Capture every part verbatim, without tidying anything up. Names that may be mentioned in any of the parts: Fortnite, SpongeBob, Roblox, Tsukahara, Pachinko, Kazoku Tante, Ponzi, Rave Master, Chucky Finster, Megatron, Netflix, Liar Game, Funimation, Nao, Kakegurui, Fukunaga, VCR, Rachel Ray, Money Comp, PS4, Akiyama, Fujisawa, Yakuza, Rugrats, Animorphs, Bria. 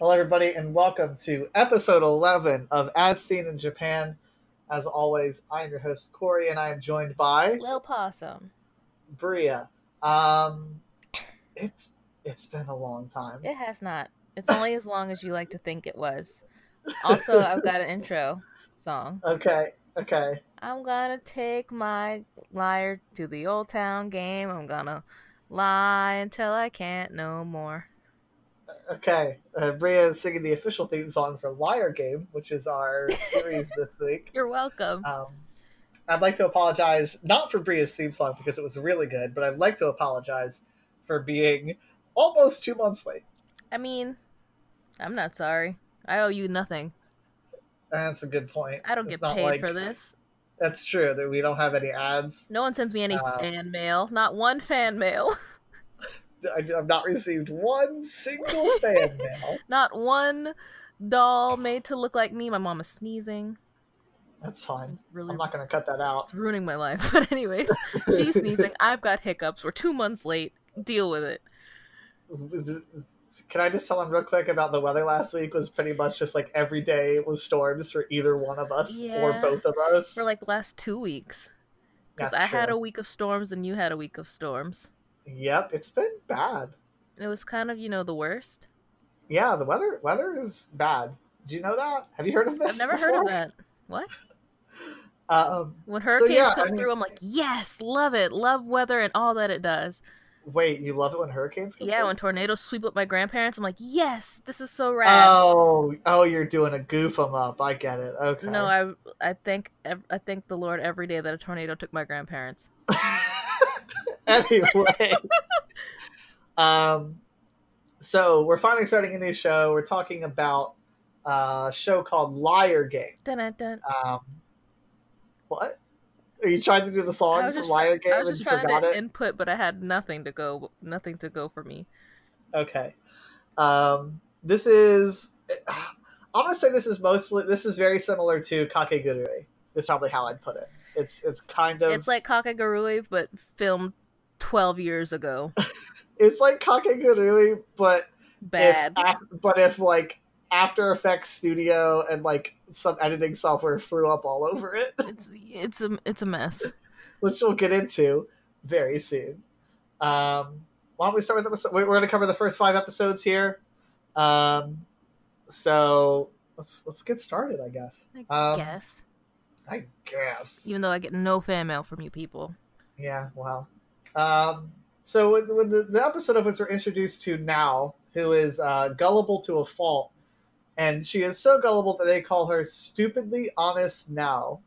Hello, everybody, and welcome to episode eleven of As Seen in Japan. As always, I am your host, Corey, and I am joined by... Lil Possum. Bria. Um, it's it's been a long time. It has not. It's only as long as you like to think it was. Also, I've got an intro song. Okay, okay. I'm gonna take my liar to the old town game. I'm gonna lie until I can't no more. Okay, uh, Bria is singing the official theme song for Liar Game, which is our series this week. You're welcome. Um, I'd like to apologize, not for Bria's theme song, because it was really good, but I'd like to apologize for being almost two months late. I mean, I'm not sorry. I owe you nothing. That's a good point. I don't it's get paid like... for this. That's true, that we don't have any ads. No one sends me any um, fan mail. Not one fan mail. I've not received one single fan mail. Not one doll made to look like me. My mom is sneezing. That's fine. Really, I'm not going to cut that out. It's ruining my life. But anyways, she's sneezing. I've got hiccups. We're two months late. Deal with it. Can I just tell them real quick about the weather last week was pretty much just like every day was storms for either one of us yeah. or both of us. For like the last two weeks. Because I true. had a week of storms and you had a week of storms. Yep, it's been bad. It was kind of, you know, the worst. Yeah, the weather weather is bad. Do you know that? Have you heard of this? I've never before? heard of that. What? Um, when hurricanes so yeah, come I mean, through, I'm like, yes, love it. Love weather and all that it does. Wait, you love it when hurricanes come yeah, through? Yeah, when tornadoes sweep up my grandparents, I'm like, yes, this is so rad. Oh, oh, you're doing a goof 'em up. I get it. Okay. No, I I thank I thank the Lord every day that a tornado took my grandparents. Anyway, um, so we're finally starting a new show. We're talking about a show called Liar Game. Dun, dun, dun. Um, what? Are you trying to do the song for Liar Game? I was just trying to input, but I had nothing to go, nothing to go for me. Okay. Um, this is, I'm going to say this is mostly, this is very similar to Kakegurui. That's probably how I'd put it. It's it's kind of... It's like Kakegurui, but filmed twelve years ago. It's like Kakegurui, but bad. If, but if like After Effects Studio and like some editing software threw up all over it, it's it's a it's a mess, which we'll get into very soon. Um, why don't we start with episode? We're going to cover the first five episodes here. Um, so let's let's get started, I guess. I um, guess. I guess. Even though I get no fan mail from you people. Yeah, wow. Um, so when, when the, the episode of us were introduced to Nao, who is uh, gullible to a fault, and she is so gullible that they call her Stupidly Honest Nao.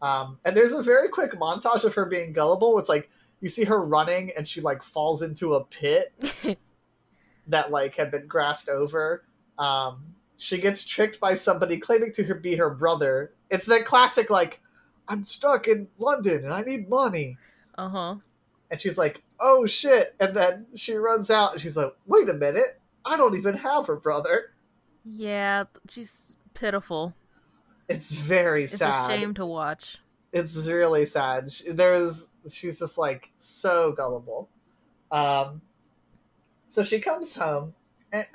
Um, and there's a very quick montage of her being gullible. It's like, you see her running and she like falls into a pit that like had been grassed over. Um She gets tricked by somebody claiming to her, be her brother. It's that classic, like, I'm stuck in London and I need money. Uh-huh. And she's like, oh, shit. And then she runs out and she's like, wait a minute. I don't even have her brother. Yeah, she's pitiful. It's very it's sad. It's a shame to watch. It's really sad. She, there's, she's just, like, so gullible. Um, so she comes home and...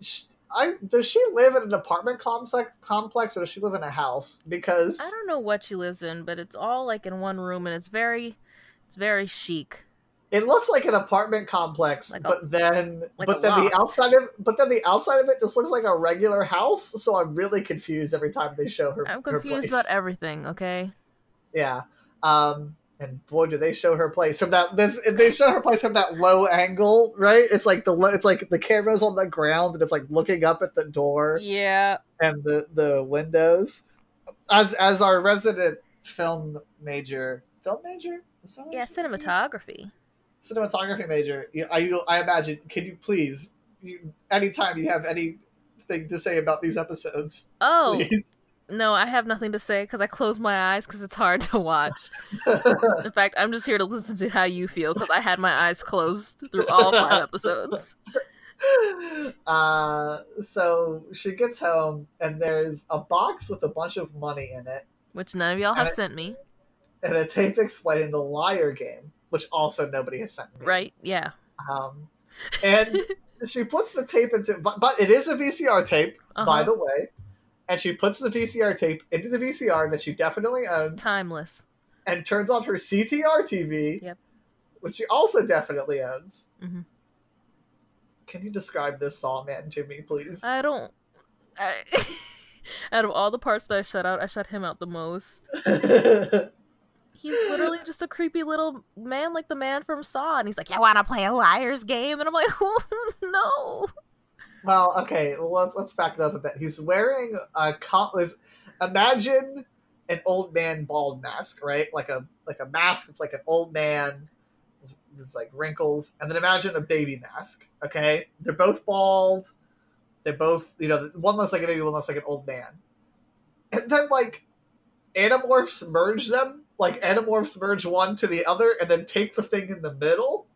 She, I does she live in an apartment complex, complex or does she live in a house? Because I don't know what she lives in, but it's all like in one room, and it's very, it's very chic. It looks like an apartment complex, like a, but then, like but then loft. the outside of, but then the outside of it just looks like a regular house. So I'm really confused every time they show her. I'm confused her about everything. Okay. Yeah. Um. And boy, do they show her place from that? This, they show her place from that low angle, right? It's like the it's like the camera's on the ground, and it's like looking up at the door, yeah, and the, the windows. As as our resident film major, film major, is that what yeah, cinematography, cinematography major. I I imagine. Can you please, you, anytime you have anything to say about these episodes? Oh. Please. No, I have nothing to say because I close my eyes because it's hard to watch. In fact, I'm just here to listen to how you feel because I had my eyes closed through all five episodes. Uh, so she gets home and there's a box with a bunch of money in it. Which none of y'all have it, sent me. And a tape explaining the Liar Game, which also nobody has sent me. Right, yeah. Um, and she puts the tape into, but, but it is a V C R tape, uh-huh. by the way. And she puts the V C R tape into the V C R that she definitely owns. Timeless. And turns on her C T R T V, yep. which she also definitely owns. Mm-hmm. Can you describe this Sawman to me, please? I don't... I... Out of all the parts that I shut out, I shut him out the most. He's literally just a creepy little man, like the man from Saw, and he's like, "You want to play a liar's game?" And I'm like, oh, "No." Well, okay, well, let's let's back it up a bit. He's wearing a co- is, imagine an old man bald mask, right? Like a like a mask. It's like an old man. It's like wrinkles, and then imagine a baby mask. Okay, they're both bald. They're both, you know, one looks like a baby, one looks like an old man. And then, like, Animorphs merge them. Like, Animorphs merge one to the other and then take the thing in the middle.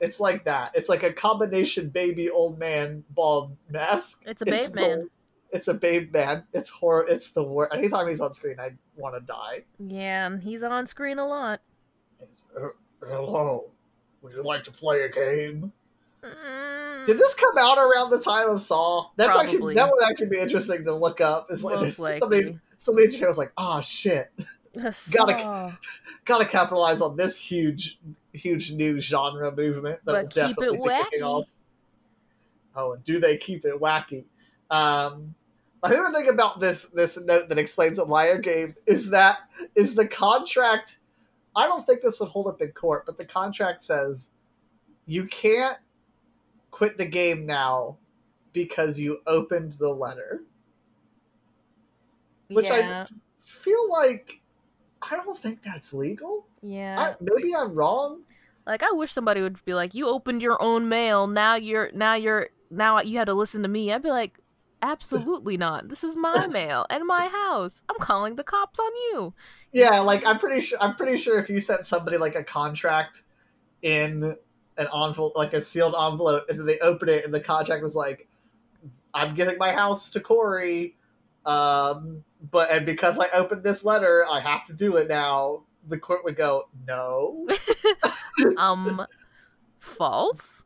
It's like that. It's like a combination baby, old man, bald mask. It's a babe it's man. The, it's a babe man. It's horror. It's the worst. Anytime he's on screen, I want to die. Yeah, he's on screen a lot. It's, uh, hello. Would you like to play a game? Mm. Did this come out around the time of Saw? That's Probably. actually that would actually be interesting to look up. It's like somebody somebody in Japan was like, "Ah, oh, shit, gotta gotta capitalize on this huge huge new genre movement that but will keep definitely it be wacky. Kicking off." Oh, and do they keep it wacky? Um, my favorite thing about this this note that explains a Liar Game is that is the contract. I don't think this would hold up in court, but the contract says you can't quit the game now because you opened the letter. Which yeah. I feel like I don't think that's legal. Yeah. I, maybe I'm wrong. Like, I wish somebody would be like, "You opened your own mail. Now you're now you're now you have to listen to me." I'd be like, "Absolutely not. This is my mail and my house. I'm calling the cops on you." Yeah, like I'm pretty sure I'm pretty sure if you sent somebody like a contract in an envelope, like a sealed envelope, and then they open it and the contract was like, "I'm giving my house to Corey, um, but and because I opened this letter, I have to do it now," the court would go, "No." um, false?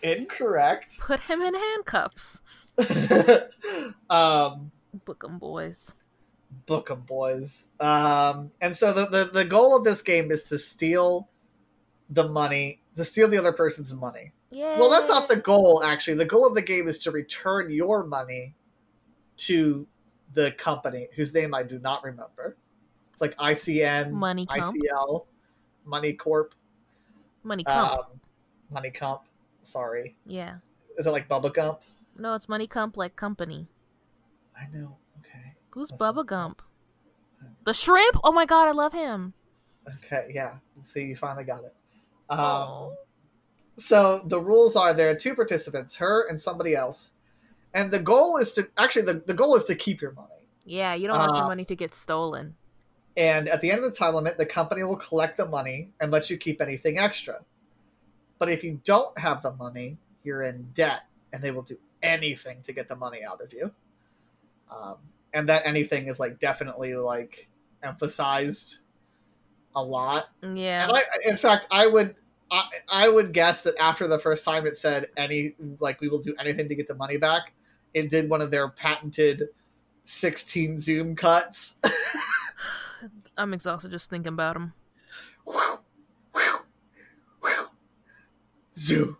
Incorrect. Put him in handcuffs. um, book 'em, boys. Book 'em, boys. Um, and so the, the, the goal of this game is to steal the money to steal the other person's money. Yay. Well, that's not the goal, actually. The goal of the game is to return your money to the company, whose name I do not remember. It's like I C N, Money Comp. I C L, Money Corp. Money Comp. Um, Money Comp. Sorry. Yeah. Is it like Bubba Gump? No, it's Money Comp like company. I know. Okay. Who's that's Bubba Gump? The shrimp? Oh my god, I love him. Okay, yeah. See, you finally got it. Um, oh. So the rules are there are two participants, her and somebody else, and the goal is to actually the, the goal is to keep your money. Yeah, you don't want uh, your money to get stolen. And at the end of the time limit, the company will collect the money and let you keep anything extra. But if you don't have the money, you're in debt, and they will do anything to get the money out of you. Um, and that anything is like definitely like emphasized a lot. Yeah. And I, in fact, I would, I, I would guess that after the first time it said any, like we will do anything to get the money back, it did one of their patented sixteen zoom cuts. I'm exhausted just thinking about them. Zoom,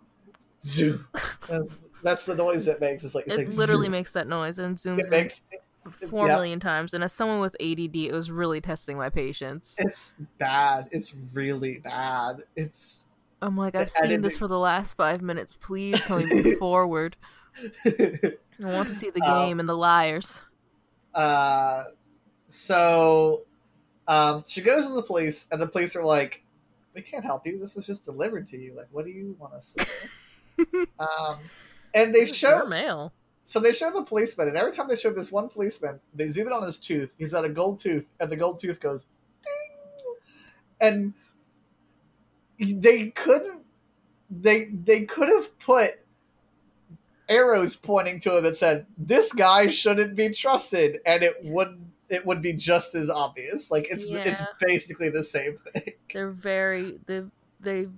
zoom. That's, that's the noise it makes. It's like it's it like literally zoom. makes that noise and zooms. It makes. It- Four yep. million times, and as someone with A D D, it was really testing my patience. It's bad. It's really bad. It's. I'm like, I've editing. seen this for the last five minutes. Please, can we move forward? I want to see the game um, and the liars. Uh, so, um, she goes to the police, and the police are like, "We can't help you. This was just delivered to you. Like, what do you want us to do?" um, and they this show is your mail. So they show the policeman, and every time they show this one policeman, they zoom in on his tooth. He's got a gold tooth, and the gold tooth goes ding. And they couldn't. They they could have put arrows pointing to him that said, "This guy shouldn't be trusted," and it would it would be just as obvious. Like it's yeah. it's basically the same thing. They're very they they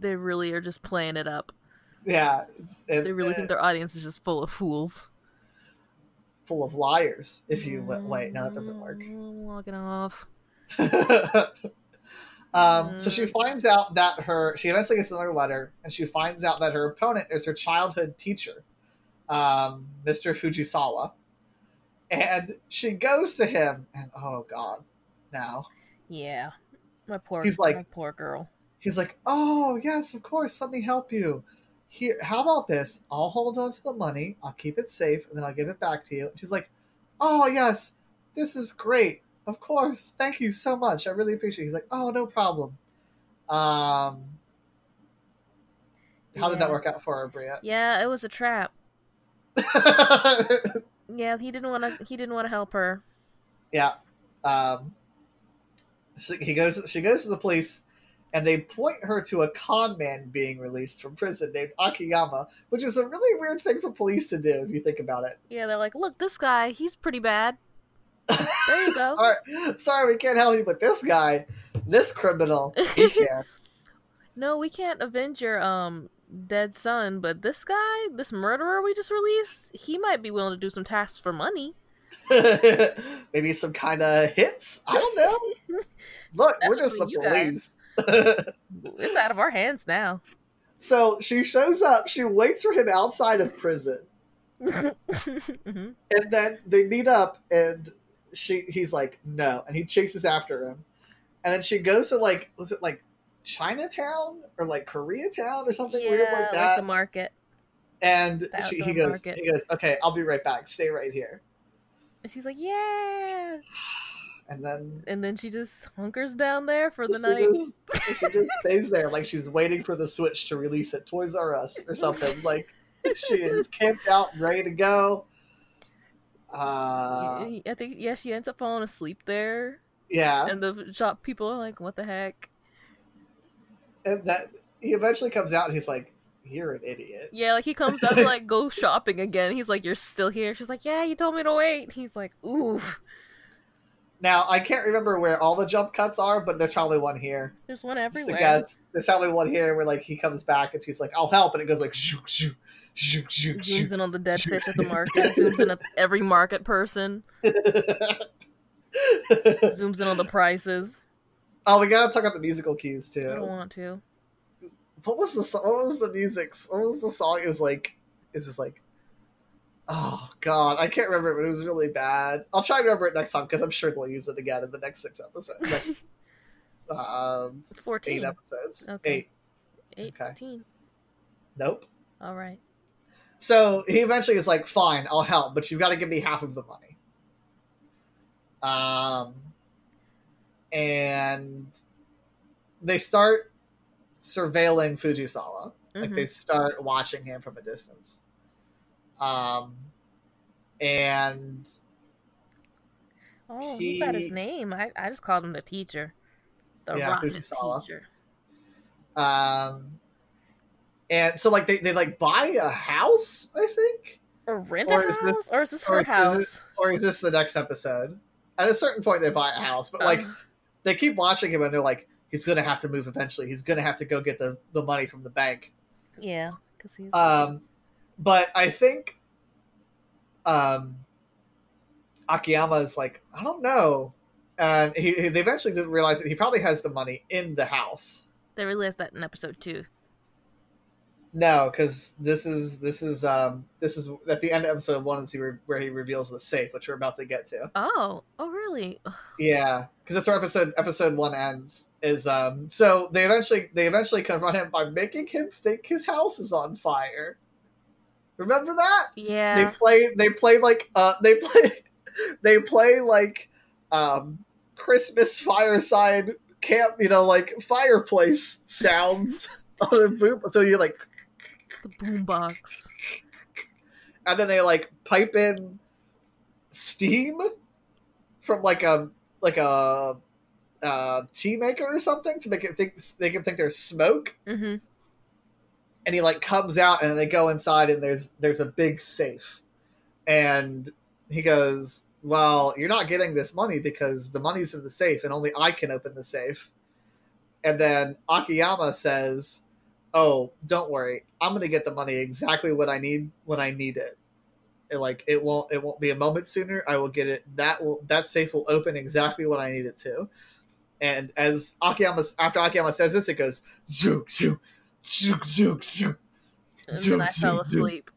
they really are just playing it up. Yeah. It's, it, they really it, think their audience is just full of fools. Full of liars, if you... Wait, no, that doesn't work. I'm logging off. Um, so she finds out that her... She eventually gets another letter, and she finds out that her opponent is her childhood teacher, um, Mister Fujisawa. And she goes to him, and oh god, now. Yeah. My poor, he's like, my poor girl. He's like, oh, yes, of course, let me help you. Here, how about this? I'll hold on to the money, I'll keep it safe, and then I'll give it back to you. And she's like, oh, yes, this is great. Of course. Thank you so much. I really appreciate it. He's like, oh, no problem. Um, How yeah. did that work out for her, Bria? Yeah, it was a trap. Yeah, he didn't want to. He didn't want to help her. Yeah, um, she, he goes. She goes to the police, and they point her to a con man being released from prison named Akiyama, which is a really weird thing for police to do if you think about it. Yeah, they're like, "Look, this guy. He's pretty bad." There you go. sorry, sorry, we can't help you, but this guy, this criminal, we can't. No, we can't avenge your um. dead son, but this guy, this murderer we just released, he might be willing to do some tasks for money. Maybe some kind of hits? I don't know. Look, that's we're just the police. It's out of our hands now. So she shows up, she waits for him outside of prison. Mm-hmm. And then they meet up, and she he's like, no. And he chases after him. And then she goes to, like, was it like Chinatown or like Koreatown or something yeah, weird like that, like the market. And the she, he goes, market. he goes, okay, I'll be right back. Stay right here. And she's like, yeah. And then, and then she just hunkers down there for the night. Just, she just stays there, like she's waiting for the Switch to release at Toys R Us or something. Like she is camped out, and ready to go. Uh, I think yeah, she ends up falling asleep there. Yeah. And the shop people are like, what the heck. And that he eventually comes out and he's like, you're an idiot. Yeah, like he comes out to like go shopping again. He's like, you're still here? She's like, yeah, you told me to wait. He's like, ooh. Now, I can't remember where all the jump cuts are, but there's probably one here. There's one everywhere. Guess, there's probably one here where like he comes back and she's like, I'll help. And it goes like, shoo, shoo, shoo, shoo, zooms shoo, in on the dead shoo. fish at the market. Zooms in on every market person. Zooms in on the prices. Oh, we gotta talk about the musical cues too. I don't want to. What was the song? What was the music? What was the song? It was like, it's just like, oh god, I can't remember it, but it was really bad. I'll try to remember it next time because I'm sure they'll use it again in the next six episodes. Next, um, fourteen eight episodes. Okay. Eight. Eighteen. Okay. Nope. All right. So he eventually is like, "Fine, I'll help, but you've got to give me half of the money." Um. And they start surveilling Fujisawa. Mm-hmm. Like, they start watching him from a distance. Um, and... Oh, he got his name. I, I just called him the teacher. The yeah, rotten Fujisawa. teacher. Um, and so, like, they, they, like, buy a house, I think? Or rent a house? This, or is this her or house? Is this, or is this the next episode? At a certain point, they buy a house, but like um, they keep watching him, and they're like, "He's gonna have to move eventually. He's gonna have to go get the, the money from the bank." Yeah, because he's. Um, but I think, um, Akiyama is like, I don't know, and he, he they eventually didn't realize that he probably has the money in the house. They realized that in episode two. No, because this is this is um this is at the end of episode one, is he re- where he reveals the safe, which we're about to get to. Oh, oh, really? Yeah, because that's where episode episode one ends. Is um so they eventually they eventually confront him by making him think his house is on fire. Remember that? Yeah. They play they play like uh they play they play like um Christmas fireside camp, you know, like fireplace sound. So you're like the boombox, and then they like pipe in steam from like a like a uh, tea maker or something to make it think they can think there's smoke. Mm-hmm. And he like comes out, and they go inside, and there's there's a big safe, and he goes, "Well, you're not getting this money because the money's in the safe, and only I can open the safe." And then Akiyama says, oh, don't worry, I'm going to get the money exactly what I need when I need it. And like, it won't, it won't be a moment sooner. I will get it. That will, that safe will open exactly when I need it to. And as Akiyama, after Akiyama says this, it goes zook, zook, zook, zook, zook. And zook, then I zook, fell asleep.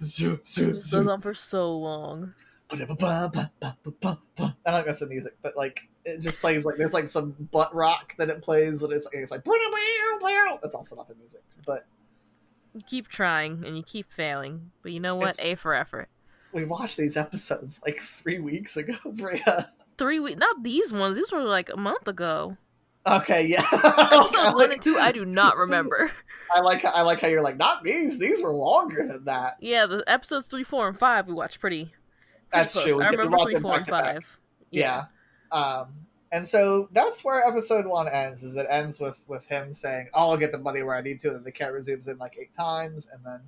Zook, zook, this goes on for so long. And I like that's the music, but like it just plays like there's like some butt rock that it plays, and it's like it's like that's also not the music. But you keep trying and you keep failing, but you know what? It's, A for effort. We watched these episodes like three weeks ago, Bria. Three weeks? Not these ones. These were like a month ago. Okay, yeah. Episode one and two, I do not remember. I like I like how you're like not these. These were longer than that. Yeah, the episodes three, four, and five we watched pretty. That's close. True. We I remember three, four, and five. Yeah. yeah. Um, and so that's where episode one ends, is it ends with, with him saying, oh, I'll get the money where I need to, and then the cat resumes in like eight times, and then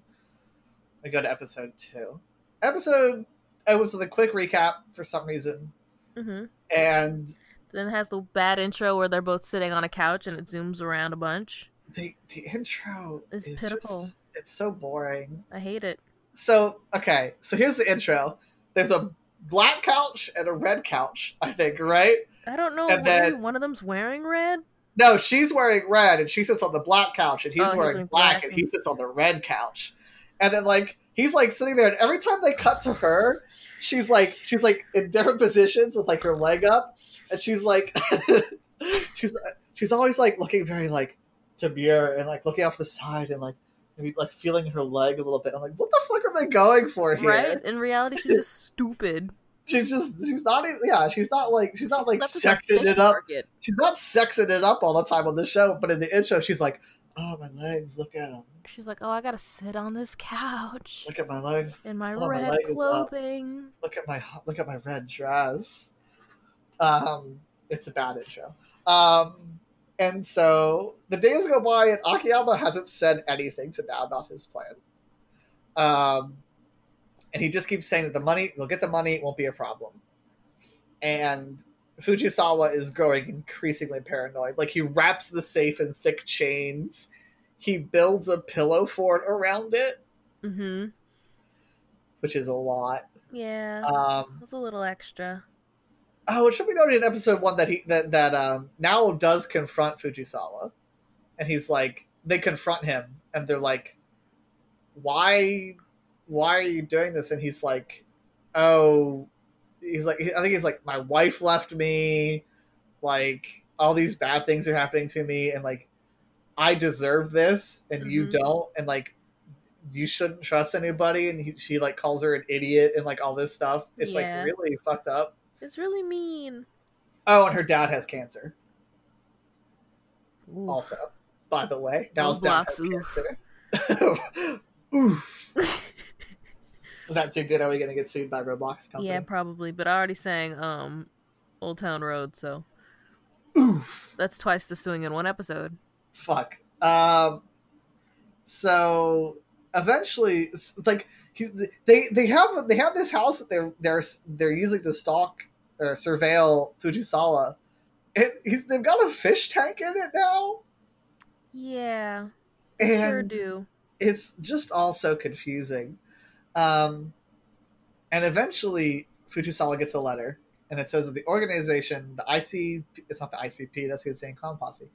we go to episode two. Episode opens with a quick recap for some reason. Mm-hmm. And then it has the bad intro where they're both sitting on a couch and it zooms around a bunch. The the intro is pitiful. Just, it's so boring. I hate it. So, okay. So here's the intro. There's a black couch and a red couch, I think, right? I don't know. And then, one of them's wearing red? No, she's wearing red, and she sits on the black couch, and he's, oh, wearing, he's wearing black, black, and he sits on the red couch. And then, like, he's, like, sitting there, and every time they cut to her, she's, like, she's like in different positions with, like, her leg up, and she's, like, she's she's always, like, looking very, like, demure and, like, looking off the side and, like, maybe, like, feeling her leg a little bit. I'm like, what the fuck are they going for here? Right? In reality, she's just stupid. She's just, she's not even, yeah, she's not, like, she's not, like, she's not sexing it up. Market. She's not sexing it up all the time on this show, but in the intro, she's like, oh, my legs, look at them. She's like, oh, I gotta sit on this couch. Look at my legs. In my oh, red my leg clothing. Look at my, look at my red dress. Um, it's a bad intro. Um... And so the days go by, and Akiyama hasn't said anything to Nao about his plan. Um, and he just keeps saying that the money, they'll get the money, it won't be a problem. And Fujisawa is growing increasingly paranoid. Like, he wraps the safe in thick chains. He builds a pillow fort around it. Mm-hmm. Which is a lot. Yeah. Um, that's a little extra. Oh, it should be noted in episode one that he that that um, Nao does confront Fujisawa, and he's like, they confront him, and they're like, "Why, why are you doing this?" And he's like, "Oh, he's like, I think he's like, my wife left me, like all these bad things are happening to me, and like, I deserve this, and mm-hmm. you don't, and like, you shouldn't trust anybody." And he, she like calls her an idiot and like all this stuff. It's yeah. like really fucked up. It's really mean. Oh, and her dad has cancer. Oof. Also, by the way, Nao's dad has oof. cancer. Oof. Was that too good? Are we going to get sued by Roblox company? Yeah, probably. But I already sang um, Old Town Road, so... Oof. That's twice the suing in one episode. Fuck. Um, so... Eventually, like he, they they have they have this house that they're they're they're using to stalk or surveil Fujisawa. It, he's, they've got a fish tank in it now. Yeah, and sure do. It's just all so confusing. Um, and eventually, Fujisawa gets a letter, and it says that the organization, the I C P, it's not the I C P. That's the insane clown posse.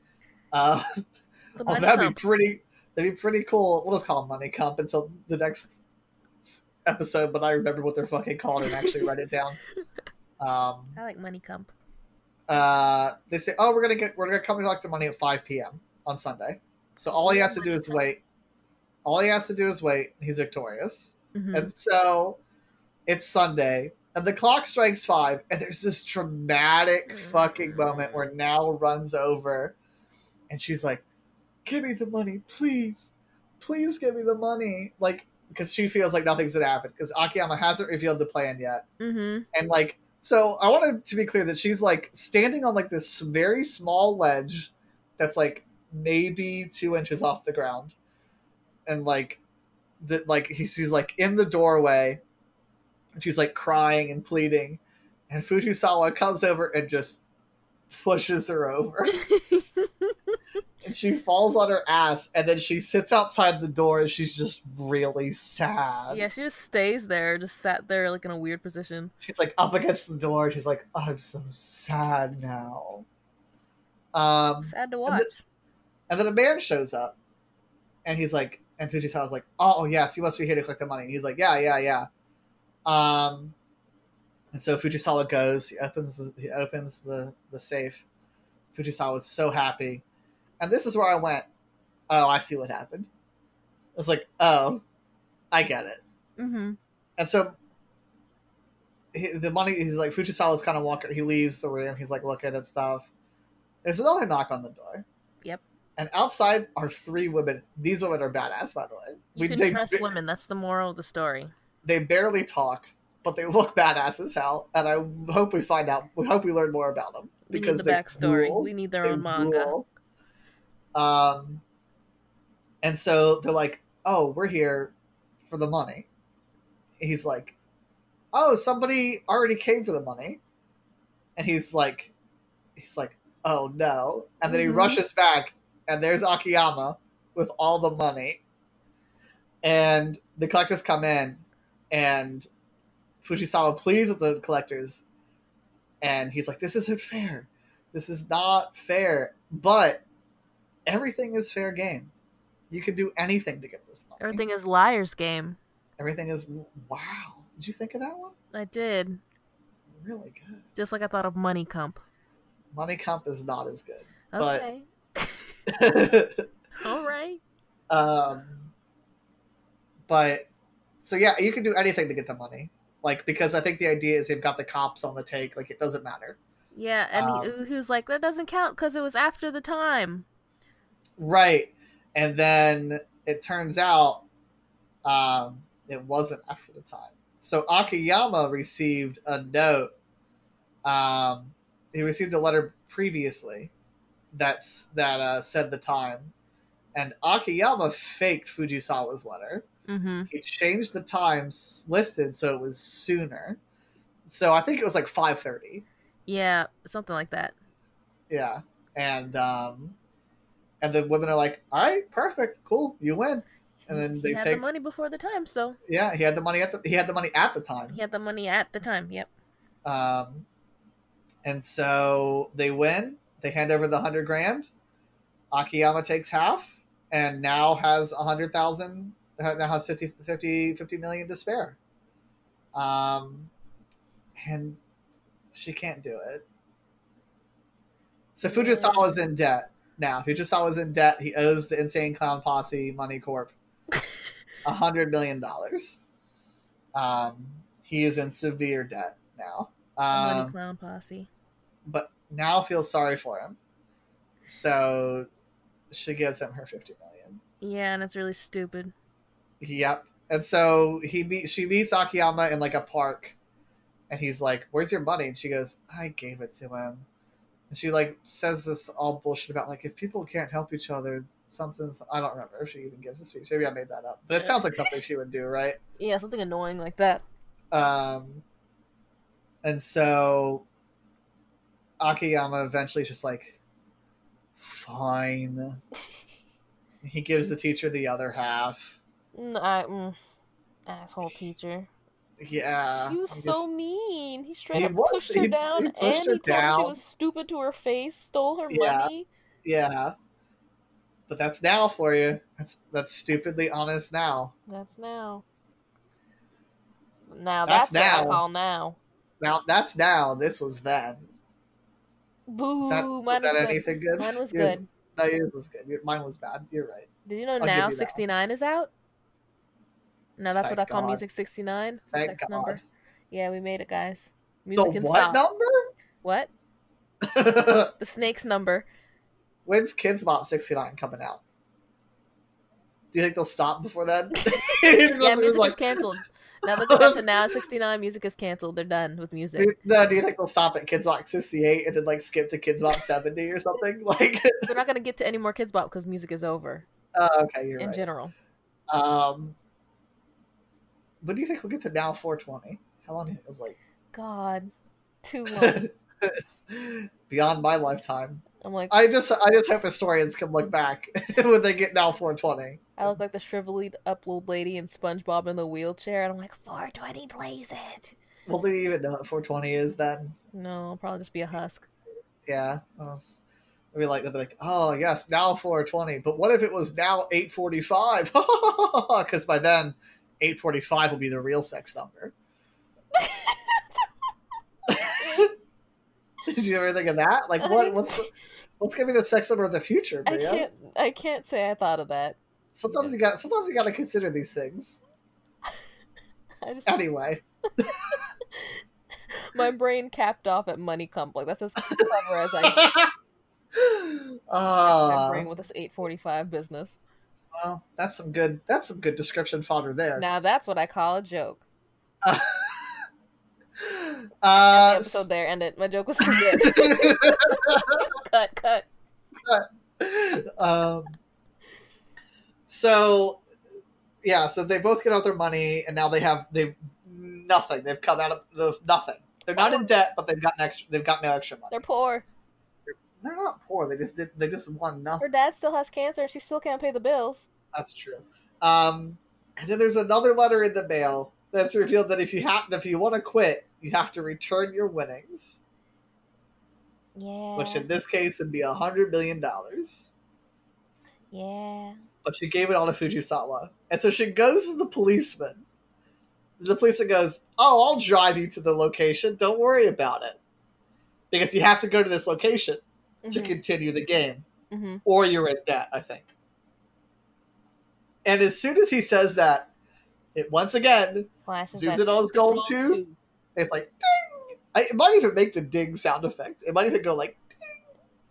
Uh, oh, that'd be pretty. That'd be pretty cool. We'll just call them Money Comp until the next episode, but I remember what they're fucking called and actually write it down. Um, I like Money Comp. Uh, they say, "Oh, we're gonna get, we're gonna come collect the money at five p.m. on Sunday." So all he has to do is wait. All he has to do is wait. He's victorious, mm-hmm. and so it's Sunday, and the clock strikes five, and there's this dramatic fucking moment where Nao runs over, and she's like, give me the money, please. Please give me the money. Like, because she feels like nothing's going to happen. Because Akiyama hasn't revealed the plan yet. Mm-hmm. And, like, so I wanted to be clear that she's, like, standing on, like, this very small ledge that's, like, maybe two inches off the ground. And, like, the, like he, she's, like, in the doorway. And she's, like, crying and pleading. And Fujisawa comes over and just pushes her over. and she falls on her ass, and then she sits outside the door, and she's just really sad. Yeah, she just stays there, just sat there, like, in a weird position. She's, like, up against the door, and she's like, oh, I'm so sad now. Um, sad to watch. And, th- and then a man shows up, and he's like, and Fujisawa's like, oh, yes, you must be here to collect the money. And he's like, yeah, yeah, yeah. Um, and so Fujisawa goes, he opens the, he opens the, the safe. Fujisawa was so happy. And this is where I went, oh, I see what happened. I was like, oh, I get it. Mm-hmm. And so he, the money, he's like, Fujisawa's kind of walking, he leaves the room, he's like looking at stuff. There's another knock on the door. Yep. And outside are three women. These women are badass, by the way. You we, can they, trust they, women, that's the moral of the story. They barely talk, but they look badass as hell, and I hope we find out, we hope we learn more about them. We because need the backstory. Rule. We need their they own manga. Rule. Um, and so they're like, "Oh, we're here for the money." He's like, "Oh, somebody already came for the money," and he's like, "He's like, oh no!" And then mm-hmm. he rushes back, and there's Akiyama with all the money, and the collectors come in, and Fujisawa pleads with the collectors. And he's like, this isn't fair. This is not fair. But everything is fair game. You can do anything to get this money. Everything is liar's game. Everything is... Wow. Did you think of that one? I did. Really good. Just like I thought of Money Comp. Money Comp is not as good. Okay. But... All right. Um, but... So yeah, you can do anything to get the money. Like, because I think the idea is they've got the cops on the take. Like, it doesn't matter. Yeah, and um, he, he was like, that doesn't count because it was after the time. Right. And then it turns out um, it wasn't after the time. So Akiyama received a note. Um, he received a letter previously that's, that uh, said the time. And Akiyama faked Fujisawa's letter. Mm-hmm. He changed the times listed so it was sooner. So I think it was like five thirty. Yeah, something like that. Yeah. And um, and the women are like, all right, perfect, cool, you win. And then he they had take... the money before the time, so yeah, he had the money at the he had the money at the time. He had the money at the time, yep. Um, and so they win, they hand over the hundred grand, Akiyama takes half, and now has a hundred thousand now has fifty, fifty, fifty million to spare. Um, and she can't do it. So Fujisawa's in debt now. Fujisawa's in debt. He owes the Insane Clown Posse Money Corp a hundred million dollars. Um, he is in severe debt now. Um, Money Clown Posse. But now feels sorry for him. So she gives him her fifty million. Yeah, and it's really stupid. Yep. And so he meet, she meets Akiyama in like a park, and he's like, where's your money? And she goes, I gave it to him. And she like says this all bullshit about like, if people can't help each other, something's, I don't remember if she even gives a speech. Maybe I made that up, but it sounds like something she would do, right? Yeah, something annoying like that. Um, and so Akiyama eventually just like, fine. He gives the teacher the other half. I, mm, asshole teacher. Yeah. He was I'm so just, mean. He straight he up was, pushed her he, down he pushed and her he down. Told her she was stupid to her face, stole her yeah. money. Yeah. But that's now for you. That's that's stupidly honest now. That's now. Now that's, that's now. What I call now. Now that's now. This was then. Boo. Was that, mine was that was anything good? good? Mine was yours, good. No, yours was good. Mine was bad. You're right. Did you know I'll Now sixty-nine is out? No, that's Thank what I call God. Music sixty-nine. Thank sex God. Number. Yeah, we made it, guys. Music the and what stop. Number? What? The Snake's number. When's Kids Bop sixty-nine coming out? Do you think they'll stop before then? Yeah, music like... is canceled. Now that they're to Now sixty-nine, music is canceled. They're done with music. No, do you think they'll stop at Kids Bop sixty-eight and then like skip to Kids Bop seventy or something? Like they're not going to get to any more Kids Bop because music is over. Oh, okay, you're in right. In general. Um, when do you think we'll get to Now four twenty? How long is it? Like, God, too long. It's beyond my lifetime. I'm like, I just I just hope historians can look back when they get now four twenty. I look like the shriveled up old lady in SpongeBob in the wheelchair, and I'm like, four twenty plays it. Will they even know what four twenty is then? No, it'll probably just be a husk. Yeah. I'll be like, they'll be like, oh yes, now four twenty. But what if it was now eight forty-five? Because by then, eight forty-five will be the real sex number. Did you ever think of that? Like, what? What's the, what's gonna be the sex number of the future, Maria? I can't. I can't say I thought of that. Sometimes yeah. you got. Sometimes you got to consider these things. I just, anyway, my brain capped off at Money Comp. Like, that's as clever as I. Ah, uh, my brain with this eight forty-five business. Well, that's some good. That's some good description fodder there. Now that's what I call a joke. Uh, Uh, the episode there ended. My joke was so good. cut, cut, cut. Um, so, yeah. So they both get out their money, and now they have they nothing. They've come out of the, nothing. They're not in debt, but they've got extra. They've got no extra money. They're poor. They're, they're not poor. They just did. They just won nothing. Her dad still has cancer. She still can't pay the bills. That's true. Um, and then there's another letter in the mail that's revealed that if you have, if you want to quit, you have to return your winnings. Yeah. Which in this case would be a hundred million dollars. Yeah. But she gave it all to Fujisawa. And so she goes to the policeman. The policeman goes, oh, I'll drive you to the location. Don't worry about it. Because you have to go to this location mm-hmm. to continue the game. Mm-hmm. Or you're in debt, I think. And as soon as he says that, it once again flashes zooms in on his gold too. It's like, ding! I, it might even make the ding sound effect. It might even go like, ding!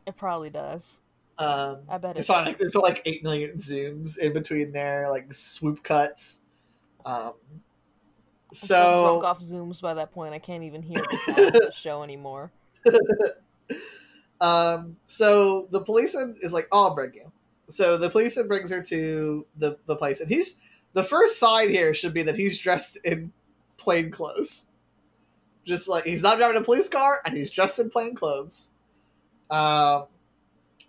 It probably does. Um, I bet it it's on, like, there's like eight million zooms in between there, like swoop cuts. Um, so... I'm broke off zooms by that point. I can't even hear the sound of the show anymore. um, so the policeman is like, oh, I'll bring you. So the policeman brings her to the, the place. And he's... The first sign here should be that he's dressed in plain clothes. Just like, he's not driving a police car, and he's dressed in plain clothes. Um,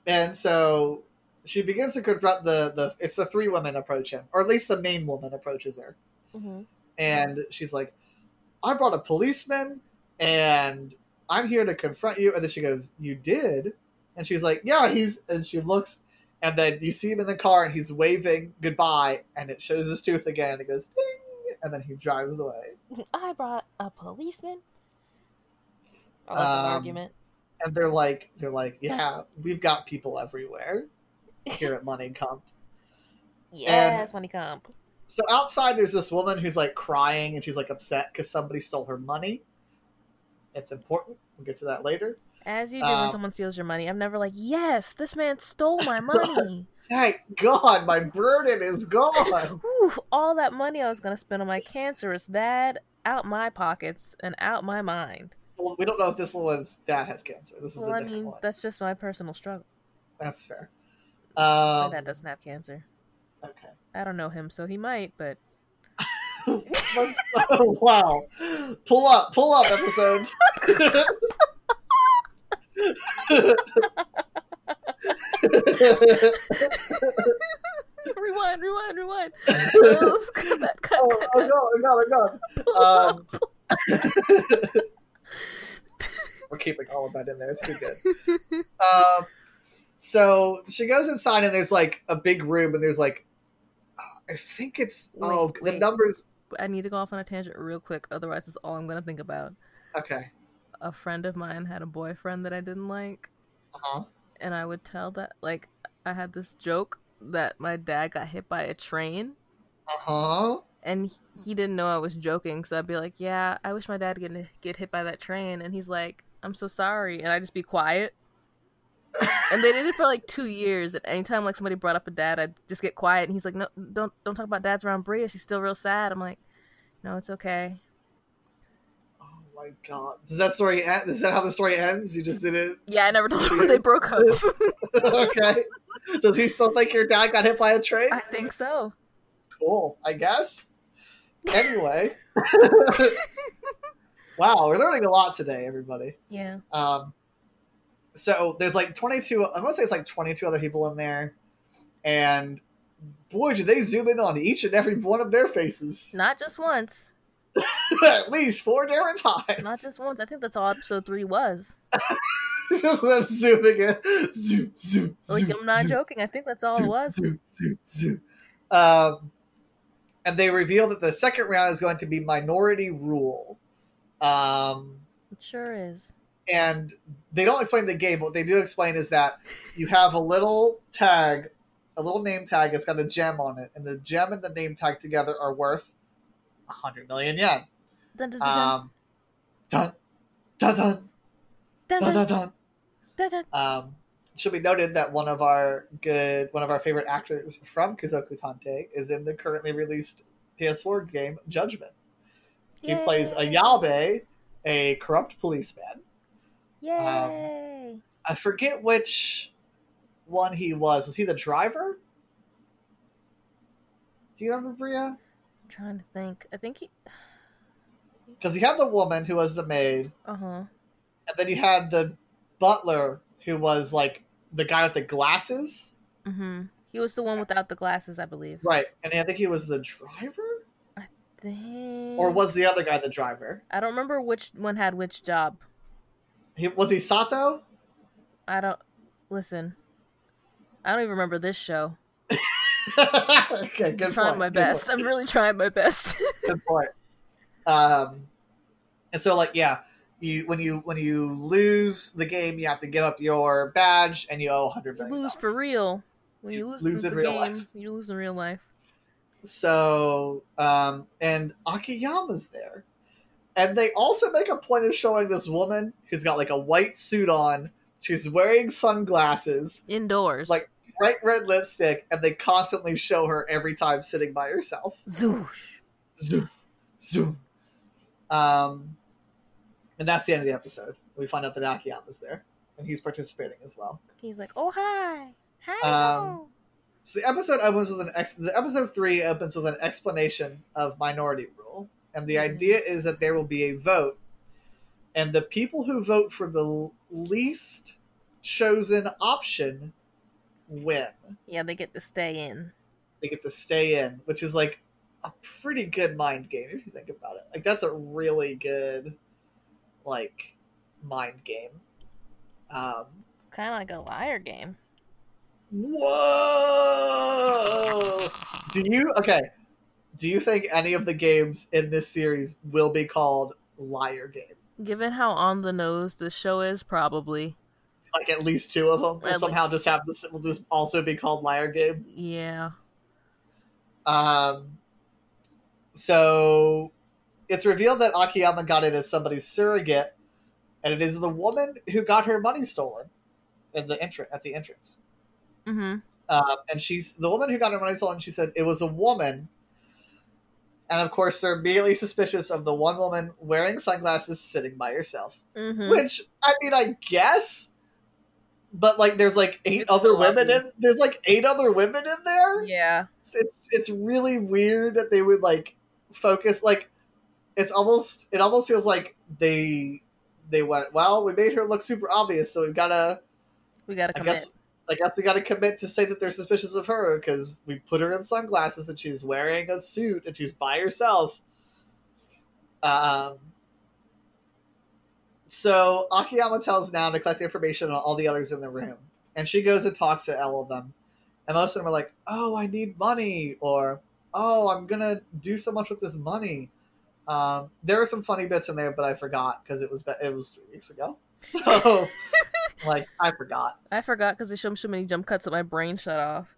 and so she begins to confront the, the... It's the three women approach him. Or at least the main woman approaches her. Mm-hmm. And she's like, I brought a policeman, and I'm here to confront you. And then she goes, you did? And she's like, yeah, he's... And she looks... And then you see him in the car, and he's waving goodbye, and it shows his tooth again, and it goes, ding, and then he drives away. I brought a policeman. I like um, an argument. And they're like, they're like, yeah, we've got people everywhere here at Money Comp. Yes, and Money Comp. So outside, there's this woman who's, like, crying, and she's, like, upset because somebody stole her money. It's important. We'll get to that later. As you do um, when someone steals your money. I'm never like, yes, this man stole my money. Thank God, my burden is gone. Ooh, all that money I was going to spend on my cancerous dad, out my pockets and out my mind. Well, we don't know if this one's dad has cancer. This is well, a different I mean, one. That's just my personal struggle. That's fair. Um, my dad doesn't have cancer. Okay. I don't know him, so he might, but... oh, wow. Pull up, pull up, episode. rewind, rewind, rewind. Oh, cut that, cut, oh, cut, oh cut. no, I got it. Um, we're keeping all of that in there. It's too good. Um, so she goes inside, and there's like a big room, and there's like, I think it's wait, oh wait. the numbers. I need to go off on a tangent real quick, otherwise it's all I'm gonna think about. Okay. A friend of mine had a boyfriend that I didn't like. Uh-huh. And I would tell that, like, I had this joke that my dad got hit by a train. Uh-huh. And he didn't know I was joking, so I'd be like, yeah, I wish my dad didn't get hit by that train. And he's like, I'm so sorry. And I'd just be quiet. And they did it for, like, two years. And anytime, like, somebody brought up a dad, I'd just get quiet. And he's like, no, don't, don't talk about dads around Bria. She's still real sad. I'm like, no, it's okay. Oh my God. Does that story end? Is that how the story ends? You just did it? Yeah, I never told them they broke up. Okay. Does he still think your dad got hit by a train? I think so. Cool, I guess. Anyway. Wow, we're learning a lot today, everybody. Yeah. Um. so there's like twenty-two, I'm going to say it's like twenty-two other people in there. And boy, did they zoom in on each and every one of their faces. Not just once. At least four different times. Not just once. I think that's all episode three was. Just them zooming in. Zoom, zoom, like, zoom. I'm not zoom, joking. I think that's all zoom, it was. Zoom, zoom, zoom. Um, and they reveal that the second round is going to be minority rule. Um, it sure is. And they don't explain the game. What they do explain is that you have a little tag, a little name tag. It's got a gem on it. And the gem and the name tag together are worth one hundred million yen. Dun, dun, dun, um, dun, dun, dun. Dun, dun, dun, dun. Dun, dun. Um, it should be noted that one of our good, one of our favorite actors from Kazoku Tante is in the currently released P S four game Judgment. Yay. He plays a yabe, a corrupt policeman. Yay! Um, I forget which one he was. Was he the driver? Do you remember, Bria? I'm trying to think. I think he, because he had the woman who was the maid. Uh huh. And then you had the butler, who was like the guy with the glasses. Mm-hmm. He was the one without the glasses, I believe. Right, and I think he was the driver. I think. Or was the other guy the driver? I don't remember which one had which job. He was he Sato? I don't listen. I don't even remember this show. Okay, good. I'm trying point, my good best. Point. I'm really trying my best. Good point. Um, and so like yeah. You when you when you lose the game, you have to give up your badge, and you owe one hundred million dollars. You lose for real. When you, you lose, lose in the real game, life. You lose in real life. So, um, and Akiyama's there. And they also make a point of showing this woman who's got like a white suit on. She's wearing sunglasses. Indoors. Like bright red lipstick, and they constantly show her every time sitting by herself. Zoosh. Zoom. Zoom. Um... And that's the end of the episode. We find out that Akiyama's there. And he's participating as well. He's like, oh, hi. Hi. Um, so the episode opens with an ex- the episode three opens with an explanation of minority rule. And the mm-hmm. idea is that there will be a vote. And the people who vote for the least chosen option win. Yeah, they get to stay in. They get to stay in, which is like a pretty good mind game if you think about it. Like, that's a really good... like mind game. Um, it's kind of like a liar game. Whoa! Do you okay? Do you think any of the games in this series will be called Liar Game? Given how on the nose this show is, probably. Like at least two of them will somehow just have this. Will this also be called Liar Game? Yeah. Um. So. It's revealed that Akiyama got it as somebody's surrogate, and it is the woman who got her money stolen in the entr- at the entrance. Mm-hmm. Um, and she's the woman who got her money stolen. She said it was a woman, and of course they're immediately suspicious of the one woman wearing sunglasses sitting by herself. Mm-hmm. Which I mean, I guess, but like there's like eight it's other so women ugly. in there's like eight other women in there. Yeah, it's it's really weird that they would like focus like. It's almost it almost feels like they they went, well, we made her look super obvious, so we've gotta we gotta commit. I guess, I guess we gotta commit to say that they're suspicious of her because we put her in sunglasses and she's wearing a suit and she's by herself. Um. So Akiyama tells Nao to collect information on all the others in the room, and she goes and talks to all of them, and most of them are like, "Oh, I need money," or "Oh, I'm gonna do so much with this money." Um, there were some funny bits in there, but I forgot because it was be- it was three weeks ago. So, like, I forgot. I forgot because they showed me so many jump cuts that my brain shut off.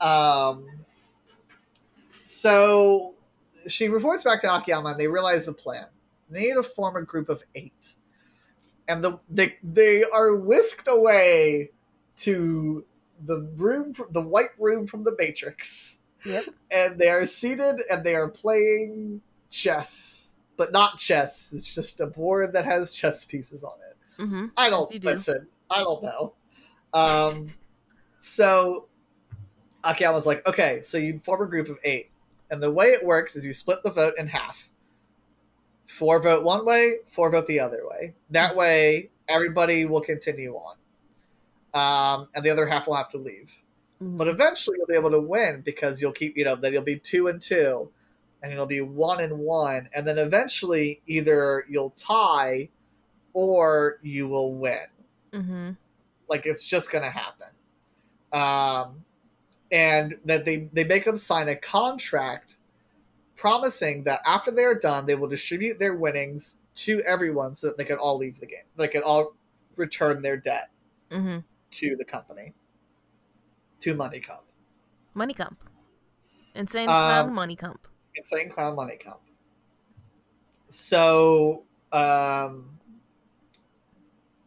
um, so she reports back to Akiyama, and they realize the plan. They need to form a group of eight, and the they they are whisked away to the room, from, the white room from the Matrix. Yep. And they are seated and they are playing chess, but not chess. It's just a board that has chess pieces on it. Mm-hmm. I don't do. listen. I don't know. Um, so Akiyama's like, okay, so you form a group of eight, and the way it works is you split the vote in half. four vote one way, four vote the other way. That way, everybody will continue on. Um, and the other half will have to leave. Mm-hmm. But eventually you'll be able to win because you'll keep, you know, that you'll be two and two and you'll be one and one. And then eventually either you'll tie or you will win. Mm-hmm. Like, it's just going to happen. Um, and that they, they make them sign a contract promising that after they are done, they will distribute their winnings to everyone so that they can all leave the game. They can all return their debt mm-hmm. to the company. To Money Comp. Money Comp. Insane Clown um, Money Comp. Insane Clown Money Comp. So, um,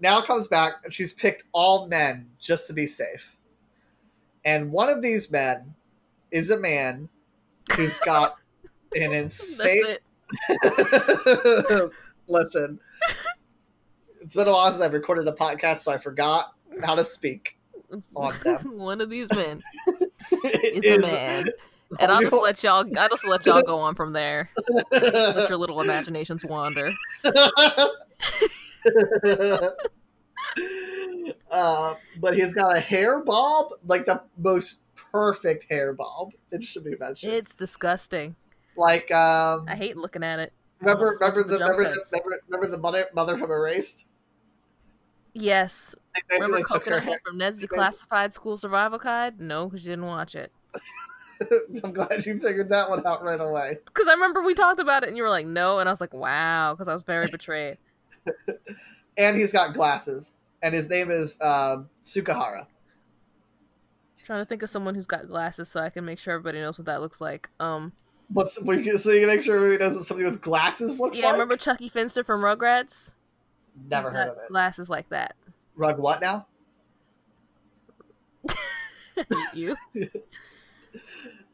Nao comes back and she's picked all men just to be safe. And one of these men is a man who's got an insane... Listen, it's been a while since I've recorded a podcast, so I forgot how to speak. One of these men is, is a man, and I'll just let y'all. I'll just let y'all go on from there. Let your little imaginations wander. uh, but he's got a hair bob, like the most perfect hair bob. It should be mentioned. It's disgusting. Like um, I hate looking at it. Remember, remember the, the remember the remember, remember the mother mother from Erased. Yes. Remember Coconut Head from Ned's Declassified School Survival Guide? No, because you didn't watch it. I'm glad you figured that one out right away. Because I remember we talked about it and you were like, no. And I was like, wow, because I was very betrayed. And he's got glasses. And his name is um, Tsukahara. I'm trying to think of someone who's got glasses so I can make sure everybody knows what that looks like. Um, What's, so you can make sure everybody knows what something with glasses looks yeah, like? Yeah, remember Chucky Finster from Rugrats? Never He's heard of it. Glasses like that. Rug what now? You.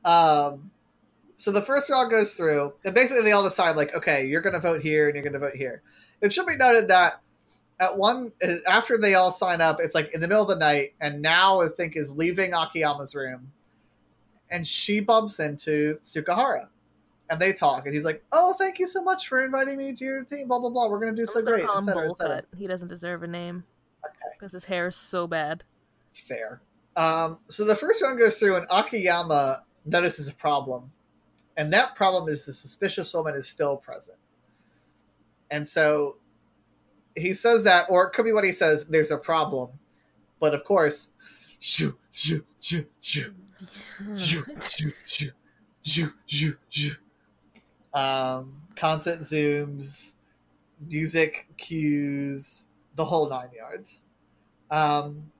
um. So the first round goes through, and basically they all decide, like, okay, you're going to vote here, and you're going to vote here. It should be noted that at one after they all sign up, it's like in the middle of the night, and Nao I think is leaving Akiyama's room, and she bumps into Tsukahara. And they talk, and he's like, "Oh, thank you so much for inviting me to your team. Blah blah blah. We're gonna do so great, et cetera, et cetera." He doesn't deserve a name because okay. His hair is so bad. Fair. Um, so the first round goes through, and Akiyama notices a problem, and that problem is the suspicious woman is still present. And so he says that, or it could be what he says. There's a problem, but of course, shoo shoo shoo shoo shoo shoo shoo shoo shoo shoo. Um, constant zooms, music cues, the whole nine yards. Um,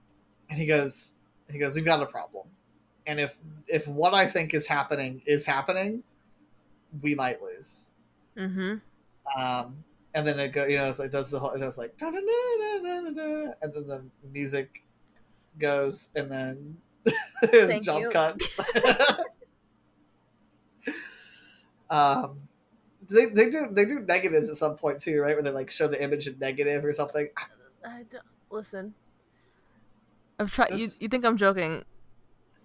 and he goes, he goes, we've got a problem. And if, if what I think is happening is happening, we might lose. Mm-hmm. Um, and then it goes, you know, it's like, it does the whole, it does like, da, da, da, da, da, da, and then the music goes, and then there's a jump you. cut. Um, they they do they do negatives at some point too, right? Where they like show the image in negative or something. I don't, listen, I've tried. You you think I'm joking?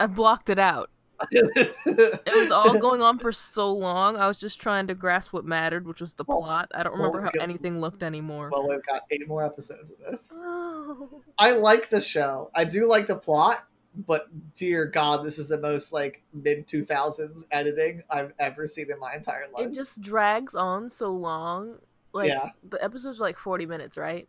I've blocked it out. It was all going on for so long. I was just trying to grasp what mattered, which was the well, plot. I don't remember well, how got, anything looked anymore. Well, we've got eight more episodes of this. Oh. I like the show. I do like the plot. But dear God, this is the most like mid two thousands editing I've ever seen in my entire life. It just drags on so long. Like yeah. The episodes are like forty minutes, right?